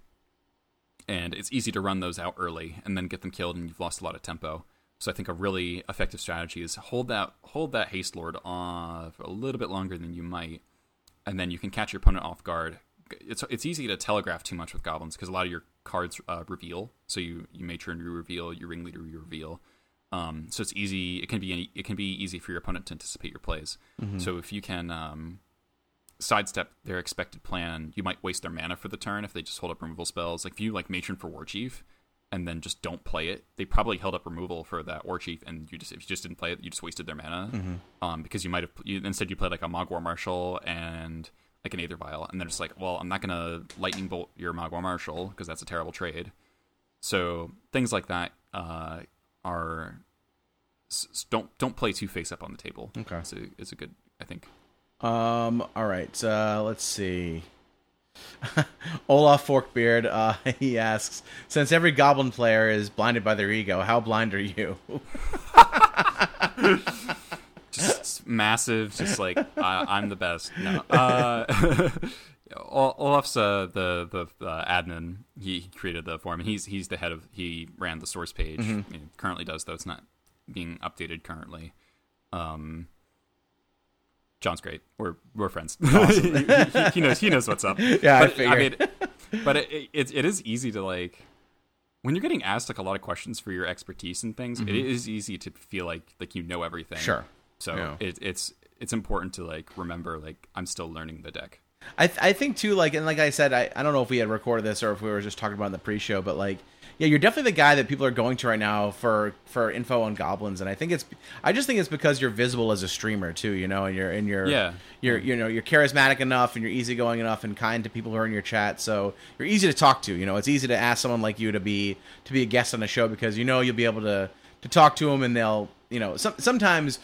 and it's easy to run those out early and then get them killed, and you've lost a lot of tempo. So I think a really effective strategy is hold that hold that haste lord on for a little bit longer than you might, and then you can catch your opponent off guard. It's it's easy to telegraph too much with Goblins because a lot of your cards uh, reveal, so you you make sure you reveal your Ringleader, you reveal. Um, so it's easy. It can be any, it can be easy for your opponent to anticipate your plays. Mm-hmm. So if you can um, sidestep their expected plan, you might waste their mana for the turn if they just hold up removal spells. Like if you like Matron for Warchief and then just don't play it, they probably held up removal for that Warchief, and you just if you just didn't play it, you just wasted their mana. Mm-hmm. Um, because you might have you, instead you played like a Mogg War Marshal and like an Aether Vial, and they're just like, well, I'm not going to lightning bolt your Mogg War Marshal because that's a terrible trade. So things like that uh, are s- don't don't play two face up on the table. Okay, it's a, it's a good I think. Um, all right, uh, let's see. Olaf Forkbeard uh, he asks, since every Goblin player is blinded by their ego, how blind are you? Just massive, just like I, I'm the best. No, uh, Olaf's uh, the the uh, admin. He, he created the forum, and he's he's the head of. He ran the source page. Mm-hmm. He currently does though; it's not being updated currently. Um, John's great. We're we're friends. Awesome. he, he, he knows he knows what's up. Yeah, but, I figured. I mean, but it, it it is easy to like. When you're getting asked like a lot of questions for your expertise and things, mm-hmm. it is easy to feel like like you know everything. Sure. So yeah. it, it's it's important to like remember like I'm still learning the deck. I th- I think too like and like I said I, I don't know if we had recorded this or if we were just talking about it in the pre-show, but like yeah you're definitely the guy that people are going to right now for, for info on Goblins, and I think it's I just think it's because you're visible as a streamer too, you know, and you're and you're yeah. you're you know you're charismatic enough and you're easygoing enough and kind to people who are in your chat, so you're easy to talk to. You know, it's easy to ask someone like you to be to be a guest on the show because you know you'll be able to to talk to them, and they'll you know some, sometimes.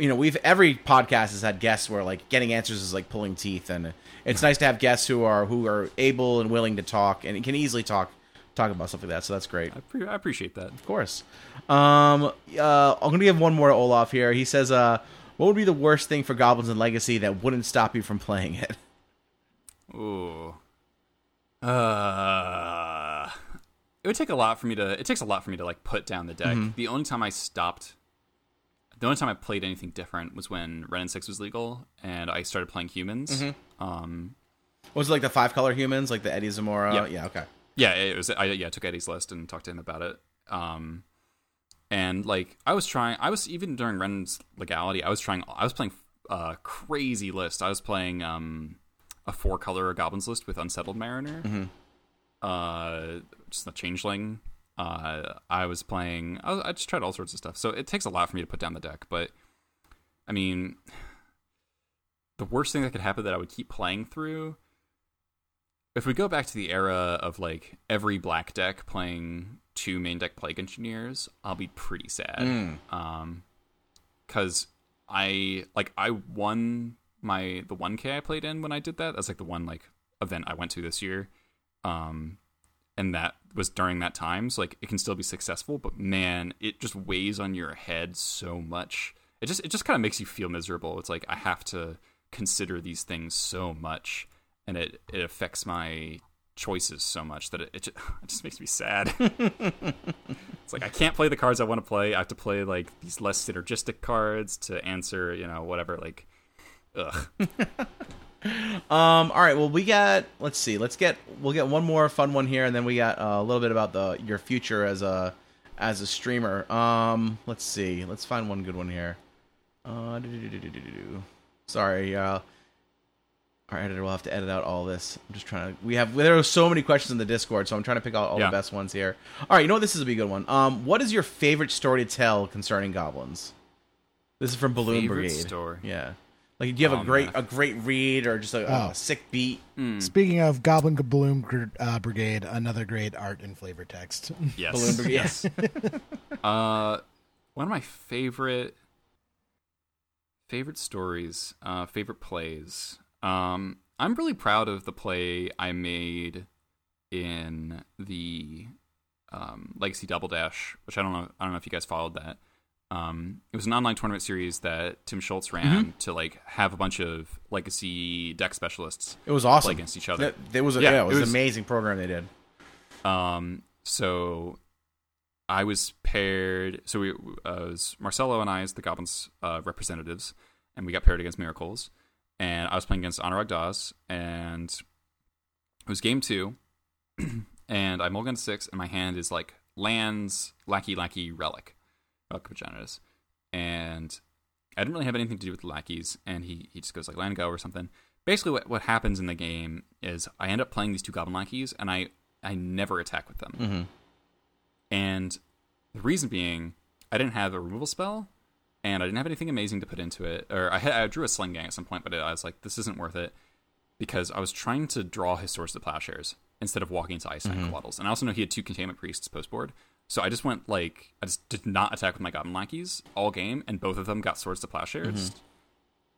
You know, we've every podcast has had guests where like getting answers is like pulling teeth, and it's nice to have guests who are who are able and willing to talk and can easily talk talk about stuff like that. So that's great. I, pre- I appreciate that, of course. Um, uh, I'm gonna give one more to Olaf here. He says, uh, "What would be the worst thing for Goblins in Legacy that wouldn't stop you from playing it?" Ooh, Uh, it would take a lot for me to. It takes a lot for me to like put down the deck. Mm-hmm. The only time I stopped, the only time I played anything different was when Red and Six was legal, and I started playing humans. Mm-hmm. Um, was it like the five color humans, like the Eddie Zamora? Yeah. yeah, okay. Yeah, it was. I yeah took Eddie's list and talked to him about it. Um, and like I was trying, I was even during Ren's legality, I was trying, I was playing a crazy list. I was playing um. a four color goblins list with Unsettled Mariner, mm-hmm. uh, just a changeling. Uh, I was playing. I, was, I just tried all sorts of stuff. So it takes a lot for me to put down the deck. But I mean, the worst thing that could happen that I would keep playing through. If we go back to the era of like every black deck playing two main deck Plague Engineers, I'll be pretty sad. Mm. Um, because I like I won. My the one K I played in when I did that, that's like the one like event I went to this year, um and that was during that time, so like it can still be successful, but man, it just weighs on your head so much. It just it just kind of makes you feel miserable. It's like I have to consider these things so much, and it it affects my choices so much that it, it, just, it just makes me sad. It's like I can't play the cards I want to play. I have to play like these less synergistic cards to answer, you know, whatever, like Ugh. um, all right, well, we got, let's see, let's get, we'll get one more fun one here, and then we got uh, a little bit about the your future as a as a streamer. Um, let's see, let's find one good one here. Uh, Sorry, uh, our editor will have to edit out all this. I'm just trying to, we have, there are so many questions in the Discord, so I'm trying to pick out all yeah. the best ones here. All right, you know what, this is a good one. Um, what is your favorite story to tell concerning goblins? This is from Balloon favorite Brigade. Story. Yeah. Like, do you have oh, a great man. a great read or just a, oh. a sick beat? Mm. Speaking of Goblin Balloon uh, Brigade, another great art and flavor text. Yes. Balloon Brigade. Yes. uh, one of my favorite favorite stories, uh, favorite plays. Um, I'm really proud of the play I made in the um, Legacy Double Dash, which I don't know. I don't know if you guys followed that. Um, it was an online tournament series that Tim Schultz ran mm-hmm. to like have a bunch of Legacy deck specialists. It was awesome. Play against each other. It was, a, yeah, yeah, it was it was an amazing program they did. Um, so I was paired. So we, uh, it was Marcelo and I as the Goblins uh, representatives, and we got paired against Miracles. And I was playing against Anurag Das, and it was game two, and I mulligan six, and my hand is like lands, lackey, lackey, relic. Pajanas, and I didn't really have anything to do with the lackeys, and he, he just goes like land go or something. Basically what, what happens in the game is I end up playing these two goblin lackeys, and I, I never attack with them. Mm-hmm. And the reason being, I didn't have a removal spell, and I didn't have anything amazing to put into it, or I had, I drew a sling gang at some point, but it, I was like, this isn't worth it, because I was trying to draw his Swords to Plowshares instead of walking into Ice mm-hmm. and Quaddles. And I also know he had two Containment Priests post-board. So I just went, like, I just did not attack with my Goblin Lackeys all game, and both of them got Swords to Plowshares. Mm-hmm.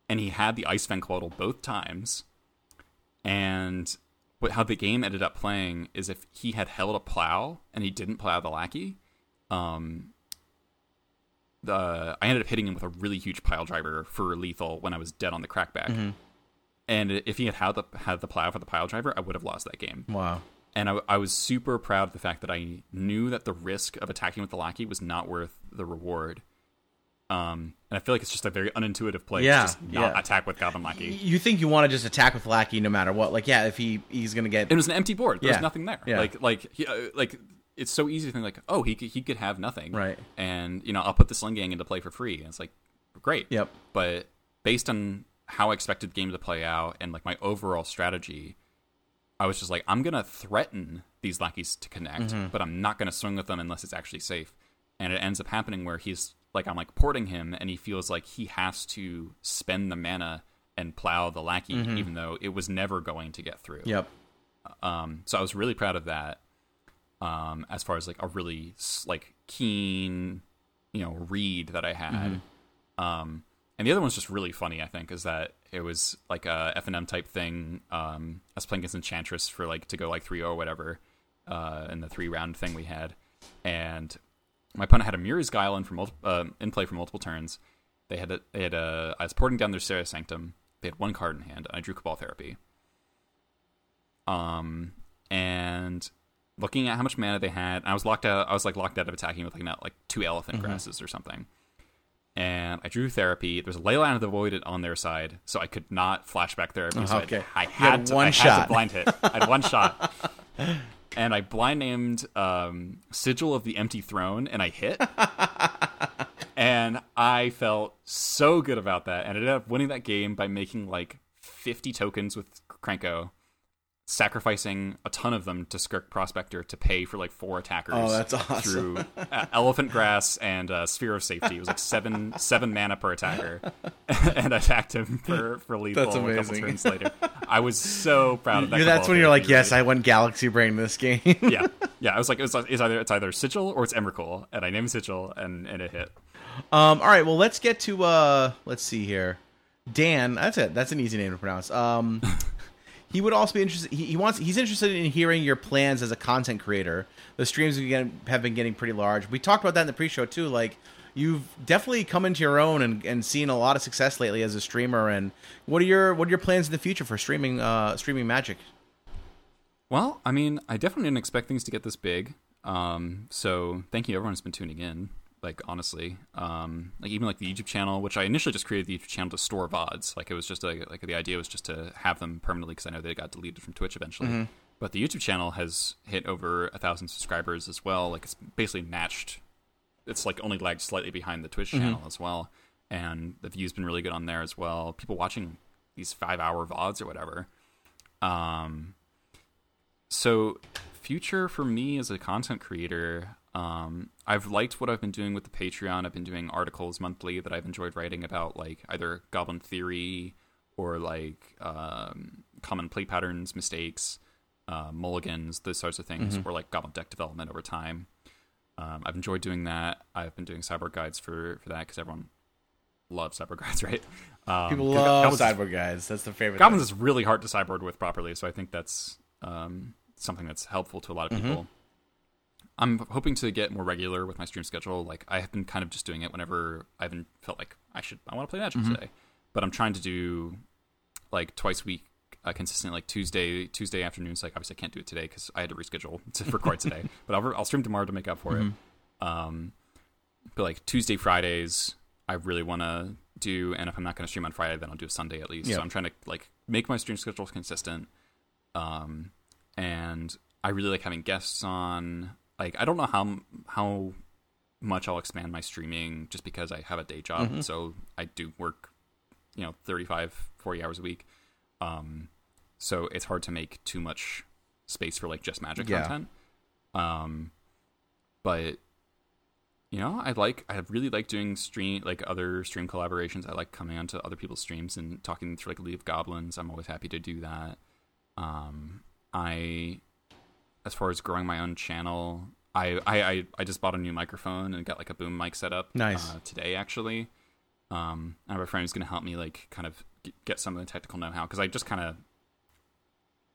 And he had the Ice Fenquoddle both times. And what, how the game ended up playing is if he had held a plow and he didn't plow the Lackey, um, the I ended up hitting him with a really huge Pile Driver for lethal when I was dead on the crackback. Mm-hmm. And if he had had the, had the plow for the Pile Driver, I would have lost that game. Wow. And I, I was super proud of the fact that I knew that the risk of attacking with the lackey was not worth the reward. Um, and I feel like it's just a very unintuitive play. Yeah, to just not yeah. attack with Goblin Lackey. You think you want to just attack with lackey no matter what? Like, yeah, if he, he's gonna get. It was an empty board. There yeah. was nothing there. Yeah. Like, like, he, uh, like it's so easy to think like, oh, he he could have nothing. Right. And you know, I'll put the Sling Gang into play for free. And it's like, great. Yep. But based on how I expected the game to play out and like my overall strategy. I was just like, I'm going to threaten these lackeys to connect, mm-hmm. but I'm not going to swing with them unless it's actually safe. And it ends up happening where he's like, I'm like porting him, and he feels like he has to spend the mana and plow the lackey, mm-hmm. even though it was never going to get through. Yep. Um, so I was really proud of that. Um, as far as like a really like keen, you know, read that I had. Mm-hmm. Um, and the other one's just really funny, I think, is that it was like a F N M type thing. Um, I was playing against Enchantress for like to go like three oh or whatever uh, in the three round thing we had. And my opponent had a Muri's Guile in, for multi- uh, in play for multiple turns. They had a, they had a, I was porting down their Sarah Sanctum. They had one card in hand, and I drew Cabal Therapy. Um, and looking at how much mana they had, I was locked out. I was like locked out of attacking with like not like two elephant mm-hmm. grasses or something. And I drew therapy. There was a Leyline of the Void on their side, so I could not flashback therapy. Oh, so okay. I, I, had had to, one I shot. had to blind hit. I had one shot. And I blind named um, Sigil of the Empty Throne, and I hit. And I felt so good about that. And I ended up winning that game by making like fifty tokens with Krenko, sacrificing a ton of them to Skirk Prospector to pay for like four attackers. Oh, that's awesome. Through uh, Elephant Grass and uh, Sphere of Safety. It was like seven seven mana per attacker. And I attacked him for, for lethal that's amazing. A couple turns later. I was so proud of that. That's when you're like, really. Yes, I won Galaxy Brain this game. yeah. Yeah, I was like, it's, it's, either, it's either Sigil or it's Emrakul. And I named Sigil and, and it hit. Um, all right, well, let's get to, uh, let's see here. Dan, that's it. That's an easy name to pronounce. Um... He would also be interested. He, he wants. He's interested in hearing your plans as a content creator. The streams have been getting pretty large. We talked about that in the pre-show too. Like, you've definitely come into your own and, and seen a lot of success lately as a streamer. And what are your what are your plans in the future for streaming uh, streaming Magic? Well, I mean, I definitely didn't expect things to get this big. Um, so thank you, everyone who's been tuning in. Like, honestly, um, like even like the YouTube channel, which I initially just created the YouTube channel to store V O Ds. Like, it was just like, like the idea was just to have them permanently because I know they got deleted from Twitch eventually. Mm-hmm. But the YouTube channel has hit over a thousand subscribers as well. Like, it's basically matched. It's like only lagged slightly behind the Twitch mm-hmm. channel as well. And the view's been really good on there as well. People watching these five hour V O Ds or whatever. Um, so future for me as a content creator, um I've liked what I've been doing with the Patreon. I've been doing articles monthly that I've enjoyed writing about, like either Goblin theory or like um common play patterns, mistakes, uh mulligans, those sorts of things, mm-hmm. or like Goblin deck development over time. um I've enjoyed doing that. I've been doing cyber guides for for that because everyone loves cyber guides, right? Um, people love cyber guides. That's the favorite. Goblins is really hard to cyborg with properly, so I think that's um something that's helpful to a lot of people. Mm-hmm. I'm hoping to get more regular with my stream schedule. Like, I have been kind of just doing it whenever I haven't felt like I should, I want to play Magic mm-hmm. today, but I'm trying to do like twice a week, uh, consistent, like Tuesday, Tuesday afternoons. Like, obviously I can't do it today cause I had to reschedule to record today, but I'll, I'll stream tomorrow to make up for mm-hmm. it. Um, but like Tuesday, Fridays, I really want to do. And if I'm not going to stream on Friday, then I'll do a Sunday at least. Yep. So I'm trying to like make my stream schedule consistent. Um, and I really like having guests on. Like, I don't know how how much I'll expand my streaming just because I have a day job. Mm-hmm. So I do work, you know, thirty-five, forty hours a week. Um, so it's hard to make too much space for, like, just Magic yeah. content. Um, but, you know, I like I really like doing stream like other stream collaborations. I like coming onto other people's streams and talking through, like, League of Goblins. I'm always happy to do that. Um, I... As far as growing my own channel, I, I, I just bought a new microphone and got like a boom mic set up nice. uh, today, actually. Um, I have a friend who's going to help me like kind of get some of the technical know-how because I just kind of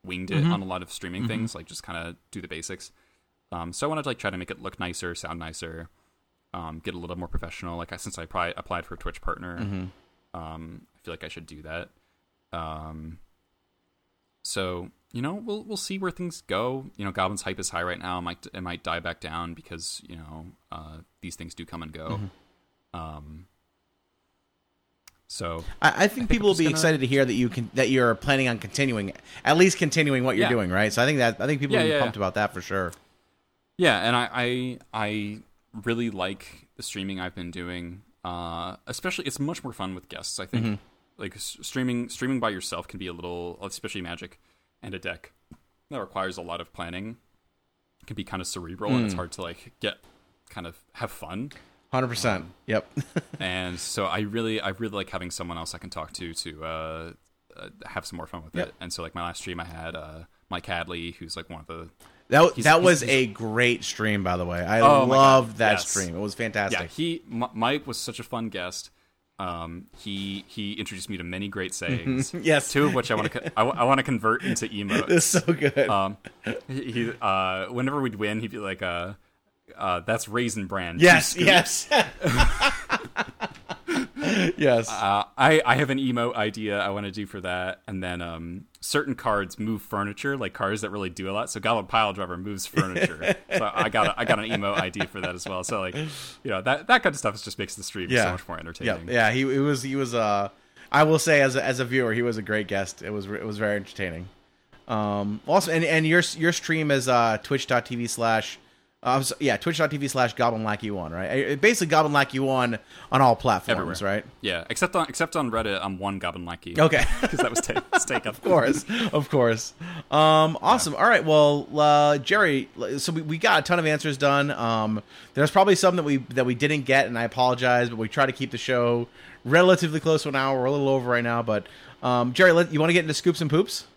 winged it mm-hmm. on a lot of streaming mm-hmm. things, like just kind of do the basics. Um, so I wanted to like try to make it look nicer, sound nicer, um, get a little more professional. Like I, since I probably applied for a Twitch partner, mm-hmm. um, I feel like I should do that. Um, so... You know, we'll we'll see where things go. You know, Goblin's hype is high right now. It might it might die back down because you know uh, these things do come and go. Mm-hmm. Um, so I, I, think I think people will be gonna... excited to hear that you can that you're planning on continuing at least continuing what you're yeah. doing, right? So I think that I think people yeah, will be yeah, pumped yeah. about that for sure. Yeah, and I, I I really like the streaming I've been doing. Uh, especially, it's much more fun with guests. I think mm-hmm. like streaming streaming by yourself can be a little, especially Magic. And a deck that requires a lot of planning can be kind of cerebral mm. and it's hard to like get kind of have fun. one hundred percent Um, yep. And so I really, I really like having someone else I can talk to, to uh, uh have some more fun with yep. it. And so like my last stream I had uh Mike Hadley, who's like one of the, that, he's, that he's, was he's, a great stream, by the way. I oh loved that yes. stream. It was fantastic. Yeah, he, M- Mike was such a fun guest. Um, he he introduced me to many great sayings. Yes, two of which I want to I, I want to convert into emotes. It's so good. Um, he, he uh, whenever we'd win, he'd be like, "Uh, uh that's Raisin Bran." Yes, yes. Yes. Uh, I, I have an emote idea I want to do for that. And then um, certain cards move furniture, like cards that really do a lot. So Goblin Pile Driver moves furniture. So I got a, I got an emote idea for that as well. So, like, you know, that, that kind of stuff just makes the stream yeah. so much more entertaining. Yeah, yeah. He it was he was uh I will say as a, as a viewer, he was a great guest. It was it was very entertaining. Um, also, and, and your your stream is uh, twitch.tv slash Uh, so, yeah, twitch.tv slash GoblinLackey1, right? Basically, GoblinLacky one on all platforms, everywhere. Right? Yeah, except on except on Reddit, I'm one GoblinLackey. Okay. Because that was take, take up. Of course, of course. Um, awesome. Yeah. All right, well, uh, Jerry, so we, we got a ton of answers done. Um, there's probably some that we that we didn't get, and I apologize, but we try to keep the show relatively close to an hour. We're a little over right now, but um, Jerry, let, you want to get into Scoops and Poops?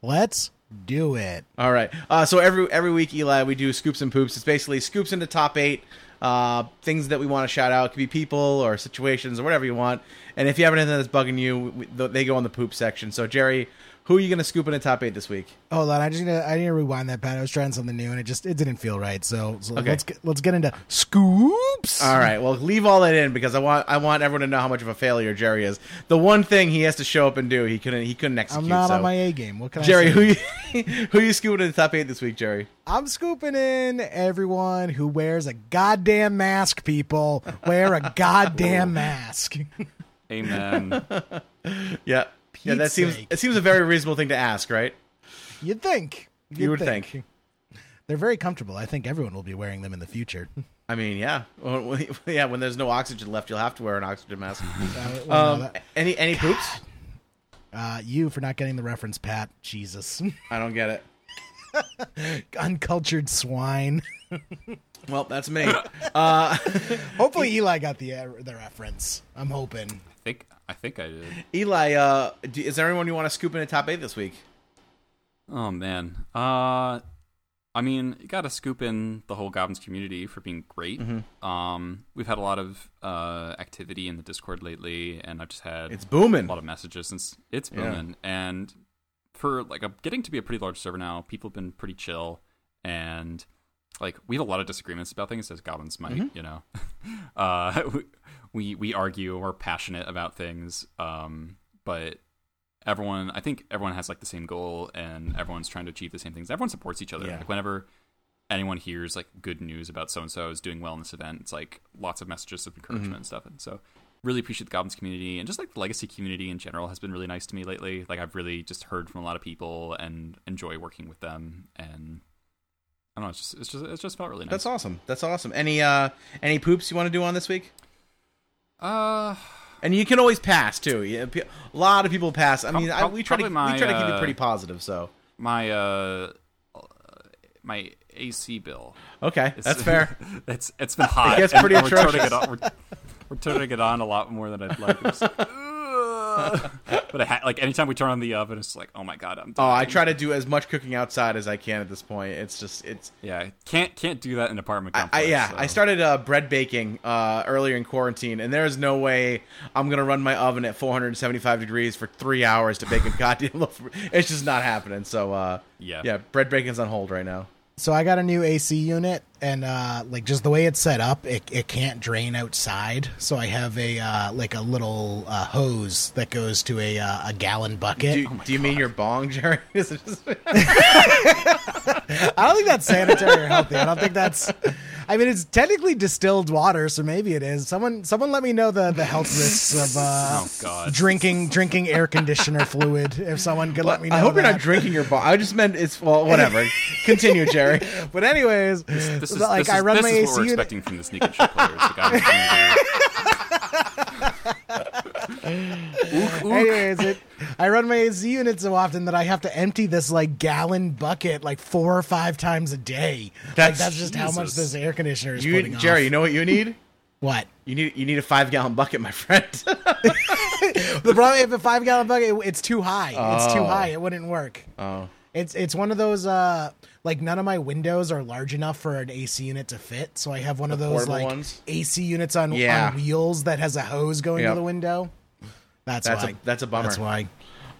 Let's do it. All right. Uh, so every every week, Eli, we do Scoops and Poops. It's basically scoops into top eight, uh, things that we want to shout out. It could be people or situations or whatever you want. And if you have anything that's bugging you, we, they go on the poop section. So, Jerry, who are you going to scoop into top eight this week? Hold on. I just gonna, I need to rewind that, Pat. I was trying something new, and it just it didn't feel right. So, so okay. let's, get, let's get into Scoops. All right. Well, leave all that in because I want I want everyone to know how much of a failure Jerry is. The one thing he has to show up and do, he couldn't he couldn't execute. I'm not so. on my A game. What can Jerry, I say? Who you, who you scooping in the top eight this week, Jerry? I'm scooping in everyone who wears a goddamn mask, people. Wear a goddamn mask. Amen. Yeah. Pete's yeah, that seems sake. It seems a very reasonable thing to ask, right? You'd think. You'd you would think. think. They're very comfortable. I think everyone will be wearing them in the future. I mean, yeah. Well, yeah, when there's no oxygen left, you'll have to wear an oxygen mask. uh, um, any any God. poops? Uh, you for not getting the reference, Pat. Jesus. I don't get it. Uncultured swine. Well, that's me. Uh, Hopefully Eli got the uh, the reference. I'm hoping. I think I think I did. Eli, uh, do, is there anyone you want to scoop in the top eight this week? Oh, man. Uh, I mean, you got to scoop in the whole Goblins community for being great. Mm-hmm. Um, we've had a lot of uh, activity in the Discord lately, and I've just had it's booming. a lot of messages. Since it's booming. Yeah. And for like a, getting to be a pretty large server now, people have been pretty chill. And like we have a lot of disagreements about things, as Goblins might, mm-hmm. you know. uh, we, We we argue, we're passionate about things, um, but everyone, I think everyone has like the same goal and everyone's trying to achieve the same things. Everyone supports each other. Yeah. Like whenever anyone hears like good news about so-and-so is doing well in this event, it's like lots of messages of encouragement mm-hmm. and stuff. And so really appreciate the Goblins community and just like the Legacy community in general has been really nice to me lately. Like I've really just heard from a lot of people and enjoy working with them, and I don't know, it's just it's just, it's just felt really nice. That's awesome. That's awesome. Any uh, any poops you want to do on this week? Uh, and you can always pass too. Yeah, a lot of people pass. I mean, I, we try to my, we try to keep uh, it pretty positive. So my uh, my A C bill. Okay, it's, that's fair. It's it's been hot. It's it pretty and atrocious. We're turning it, on, we're, we're turning it on a lot more than I'd like. Like uh, but I ha- like anytime we turn on the oven, it's like, oh my god, I'm dying. Oh, I try to do as much cooking outside as I can at this point. It's just it's yeah, can't can't do that in an apartment complex. I, I, yeah, so. I started uh, bread baking uh, earlier in quarantine, and there is no way I'm gonna run my oven at four hundred seventy-five degrees for three hours to bake a goddamn loaf. It's just not happening. So uh, yeah, yeah, bread baking's on hold right now. So I got a new A C unit, and uh, like just the way it's set up, it it can't drain outside. So I have a uh, like a little uh, hose that goes to a uh, a gallon bucket. Do, oh do you mean your bong, Jerry? Is it just... I don't think that's sanitary or healthy. I don't think that's. I mean, it's technically distilled water, so maybe it is. Someone, someone, let me know the, the health risks of uh, oh, God. drinking drinking air conditioner fluid. If someone could well, let me know, I hope that. You're not drinking your bong. I just meant it's well, whatever. Continue, Jerry. But anyways, this, this is like this I run is, my this is A C what we're unit. Expecting from the sneak and shit players. The guy Ook, ook. Anyways, it, I run my A C unit so often that I have to empty this like gallon bucket like four or five times a day. That's, like, that's just Jesus. How much this air conditioner is you, putting Jerry, off. You know what you need? What? You need you need a five gallon bucket, my friend. The problem is, if a five gallon bucket, it, it's too high. Oh. It's too high. It wouldn't work. Oh. It's it's one of those uh, like none of my windows are large enough for an A C unit to fit, so I have one the of those like ones? A C units on, yeah. on wheels that has a hose going yep. to the window. That's, that's why. A, that's a bummer. That's why.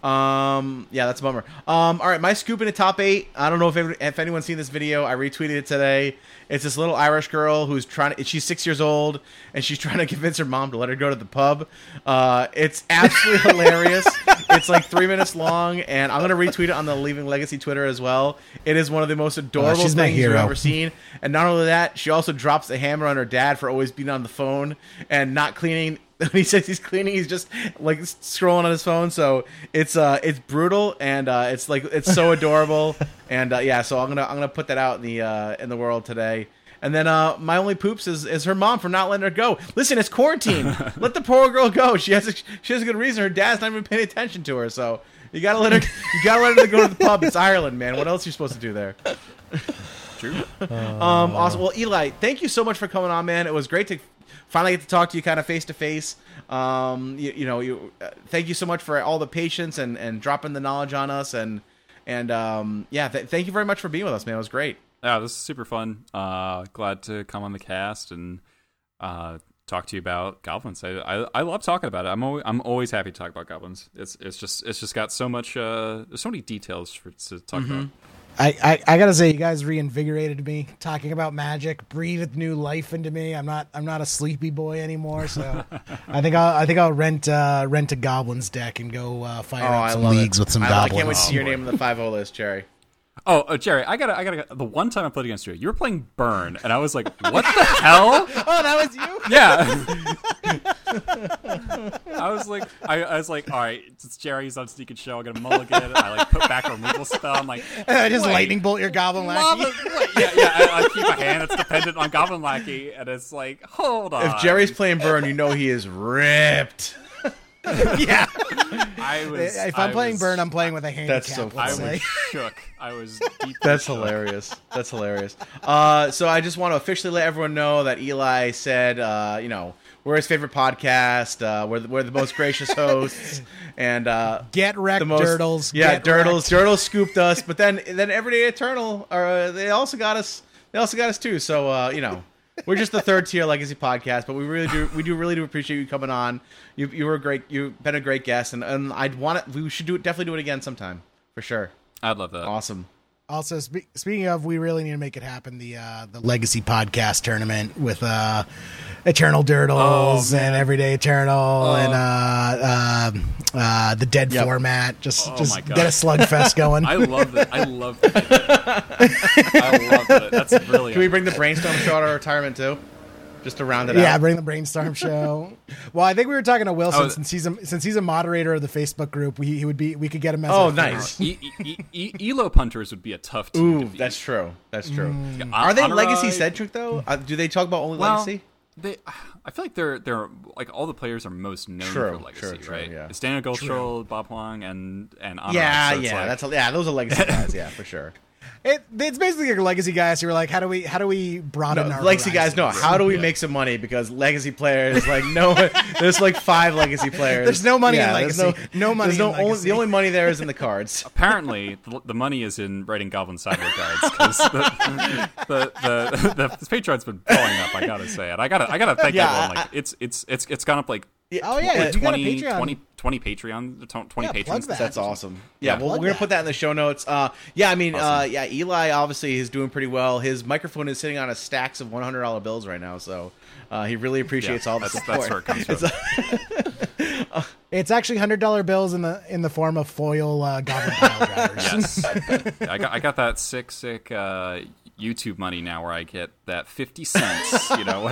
Um, yeah, that's a bummer. Um, all right, my scoop in the top eight. I don't know if every, if anyone's seen this video. I retweeted it today. It's this little Irish girl who's trying to, she's six years old, and she's trying to convince her mom to let her go to the pub. Uh, it's absolutely hilarious. It's like three minutes long, and I'm going to retweet it on the Leaving Legacy Twitter as well. It is one of the most adorable oh, things you've ever seen. And not only that, she also drops the hammer on her dad for always being on the phone and not cleaning. When he says he's cleaning, he's just like scrolling on his phone. So it's uh, it's brutal, and uh, it's like it's so adorable, and uh, yeah. So I'm gonna I'm gonna put that out in the uh, in the world today. And then uh, my only poops is, is her mom for not letting her go. Listen, it's quarantine. Let the poor girl go. She has a, she has a good reason. Her dad's not even paying attention to her, so you gotta let her you gotta let her go to the pub. It's Ireland, man. What else are you supposed to do there? True. Um, uh, awesome. Well, Eli, thank you so much for coming on, man. It was great to finally get to talk to you kind of face to face. Um, you, you know, you uh, thank you so much for all the patience and, and dropping the knowledge on us. And, and, um, yeah, th- thank you very much for being with us, man. It was great. Yeah, this is super fun. Uh, glad to come on the cast and, uh, talk to you about goblins. I, I, I love talking about it. I'm always, I'm always happy to talk about goblins. It's, it's just, it's just got so much, uh, there's so many details for, to talk mm-hmm. about. I, I, I gotta say, you guys reinvigorated me talking about magic, breathed new life into me. I'm not I'm not a sleepy boy anymore, so I think I'll I think I'll rent uh, rent a goblins deck and go uh, fire oh, up some leagues it. with some I, goblins. I can't wait to see your name in the five oh list, Jerry. Oh, uh, Jerry, I gotta I gotta the one time I played against you, you were playing Burn, and I was like, what the hell? Oh, that was you? Yeah. I was like, I, I was like, all right, it's Jerry's on Sneak and Show. I'm gonna mulligan. I like put back removal spell. I'm like, I just lightning bolt your Goblin Lackey. yeah, yeah. I, I keep my hand. It's dependent on Goblin Lackey, and it's like, hold on. If Jerry's playing Burn, you know he is ripped. yeah. I was. If I'm I playing was, Burn, I'm playing with a handicap. That's so funny. I was like. shook. I was. Deeply that's shook. hilarious. That's hilarious. Uh, so I just want to officially let everyone know that Eli said, uh, you know. We're his favorite podcast. Uh, we're, the, we're the most gracious hosts. And uh, Get wrecked, most, Dirtles. Yeah, Get Dirtles. Wrecked. Dirtles scooped us. But then then Everyday Eternal, uh, they also got us They also got us too. So, uh, you know, we're just the third tier Legacy podcast. But we really do we do really do appreciate you coming on. You you were a great. You've been a great guest. And, and I'd want it. We should do it, definitely do it again sometime. For sure. I'd love that. Awesome. Also, spe- speaking of, we really need to make it happen. The uh, the Legacy Podcast Tournament with uh, Eternal Dirtles oh, and Everyday Eternal oh. and uh, uh, uh, the Dead yep. format. Just oh, just get a slugfest going. I love that. I love that. I love that. That's brilliant. Can we bring the Brainstorm Show out of retirement too? Just to round it yeah, out. Yeah, bring the Brainstorm Show. Well, I think we were talking to Wilson oh, since he's a, since he's a moderator of the Facebook group. We he would be we could get him as oh, a nice. e, e, e, e, Elo punters would be a tough team. Ooh, to beat. that's true. That's true. Mm. Are they legacy centric though? Uh, do they talk about only well, legacy? They, I feel like they're they're like all the players are most known true, for legacy, true, true, right? Yeah. It's Daniel Goldschall, Bob Huang, and and Anna. Yeah, so yeah, like... that's a, yeah. Those are legacy guys, yeah, for sure. It, it's basically your legacy guys who are like, how do we how do we broaden no, our legacy horizons? guys? No, how do we yeah. make some money? Because legacy players, like no, there's like five legacy players. There's no money yeah, in legacy. No, no money. There's no in only, the only money there is in the cards. Apparently, the, the money is in writing Goblin sideboard cards because the the, the, the the the Patreon's been blowing up. I gotta say it. I gotta I gotta thank yeah, everyone. Like I, it's it's it's it's gone up like. Oh yeah, twenty, twenty, twenty Patreon, twenty yeah, patrons. That. That's awesome. Yeah, yeah well, we're gonna that. put that in the show notes. Uh, yeah, I mean, awesome. uh, yeah, Eli obviously is doing pretty well. His microphone is sitting on a stacks of one hundred dollar bills right now, so uh, he really appreciates yeah, all the that's, support. That's where it comes from. It's, uh, it's actually hundred dollar bills in the in the form of foil uh, Goblin Pile Drivers. Yes, I got I got that sick sick uh, YouTube money now, where I get that fifty cents. You know.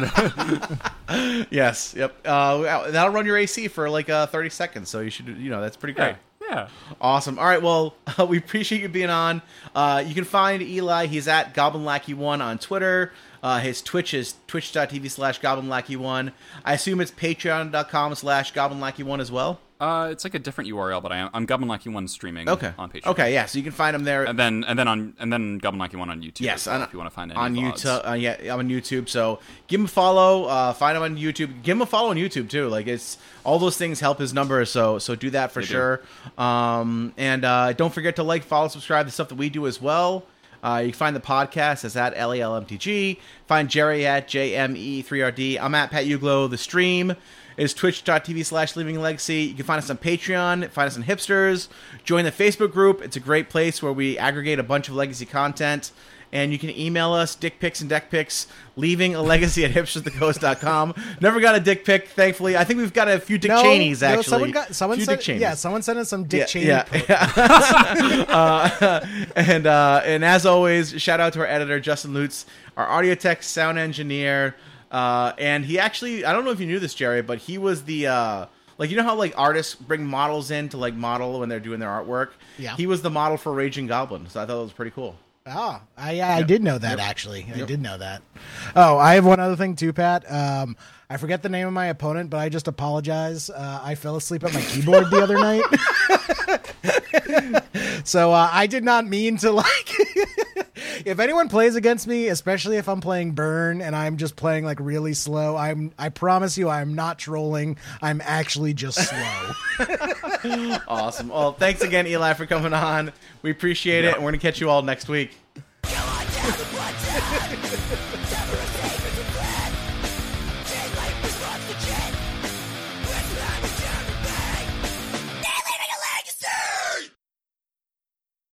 Yes. Yep. Uh, that'll run your A C for like uh, thirty seconds. So you should. You know, that's pretty great. Yeah. yeah. Awesome. All right. Well, uh, we appreciate you being on. Uh, you can find Eli. He's at Goblin Lackey one on Twitter. Uh, his Twitch is twitch dot t v slash Goblin Lackey one. I assume it's patreon dot com slash Goblin Lackey one as well. Uh, it's like a different U R L, but I am, I'm Goblin Lackey one streaming okay. on Patreon. Okay, yeah, so you can find him there, and then and then on and then Goblin Lackey one on YouTube. Yes, well, on, if you want to find any on YouTube. Uh, yeah, I'm on YouTube, so give him a follow. Uh, find him on YouTube. Give him a follow on YouTube too. Like it's all those things help his numbers. So so do that for they sure. Do. Um, and uh, don't forget to like, follow, subscribe. The stuff that we do as well. Uh, you can find the podcast as at L E L M T G. Find Jerry at J M E three R D. I'm at Pat Uglow. The stream is twitch.tv slash Leaving a Legacy. You can find us on Patreon, find us on Hipsters, join the Facebook group. It's a great place where we aggregate a bunch of legacy content. And you can email us, dick pics and deck pics, leaving a legacy at hipsters of the coast dot com. Never got a dick pic, thankfully. I think we've got a few Dick no, Cheneys, actually. No, someone got, someone few sent, Dick Cheneys. Yeah, someone sent us some Dick yeah, Cheney. Yeah, yeah. uh, and, uh, and as always, shout out to our editor, Justin Lutz, our audio tech, sound engineer. Uh, and he actually, I don't know if you knew this, Jerry, but he was the... Uh, Like, you know how, like, artists bring models in to, like, model when they're doing their artwork? Yeah. He was the model for Raging Goblin, so I thought it was pretty cool. Ah, oh, I, I yep. did know that, yep. actually. Yep. I did know that. Oh, I have one other thing, too, Pat. Um, I forget the name of my opponent, but I just apologize. Uh, I fell asleep at my keyboard the other night. So uh, I did not mean to, like... If anyone plays against me, especially if I'm playing Burn and I'm just playing like really slow, I'm I promise you I'm not trolling. I'm actually just slow. Awesome. Well, thanks again, Eli, for coming on. We appreciate it, and we're gonna catch you all next week.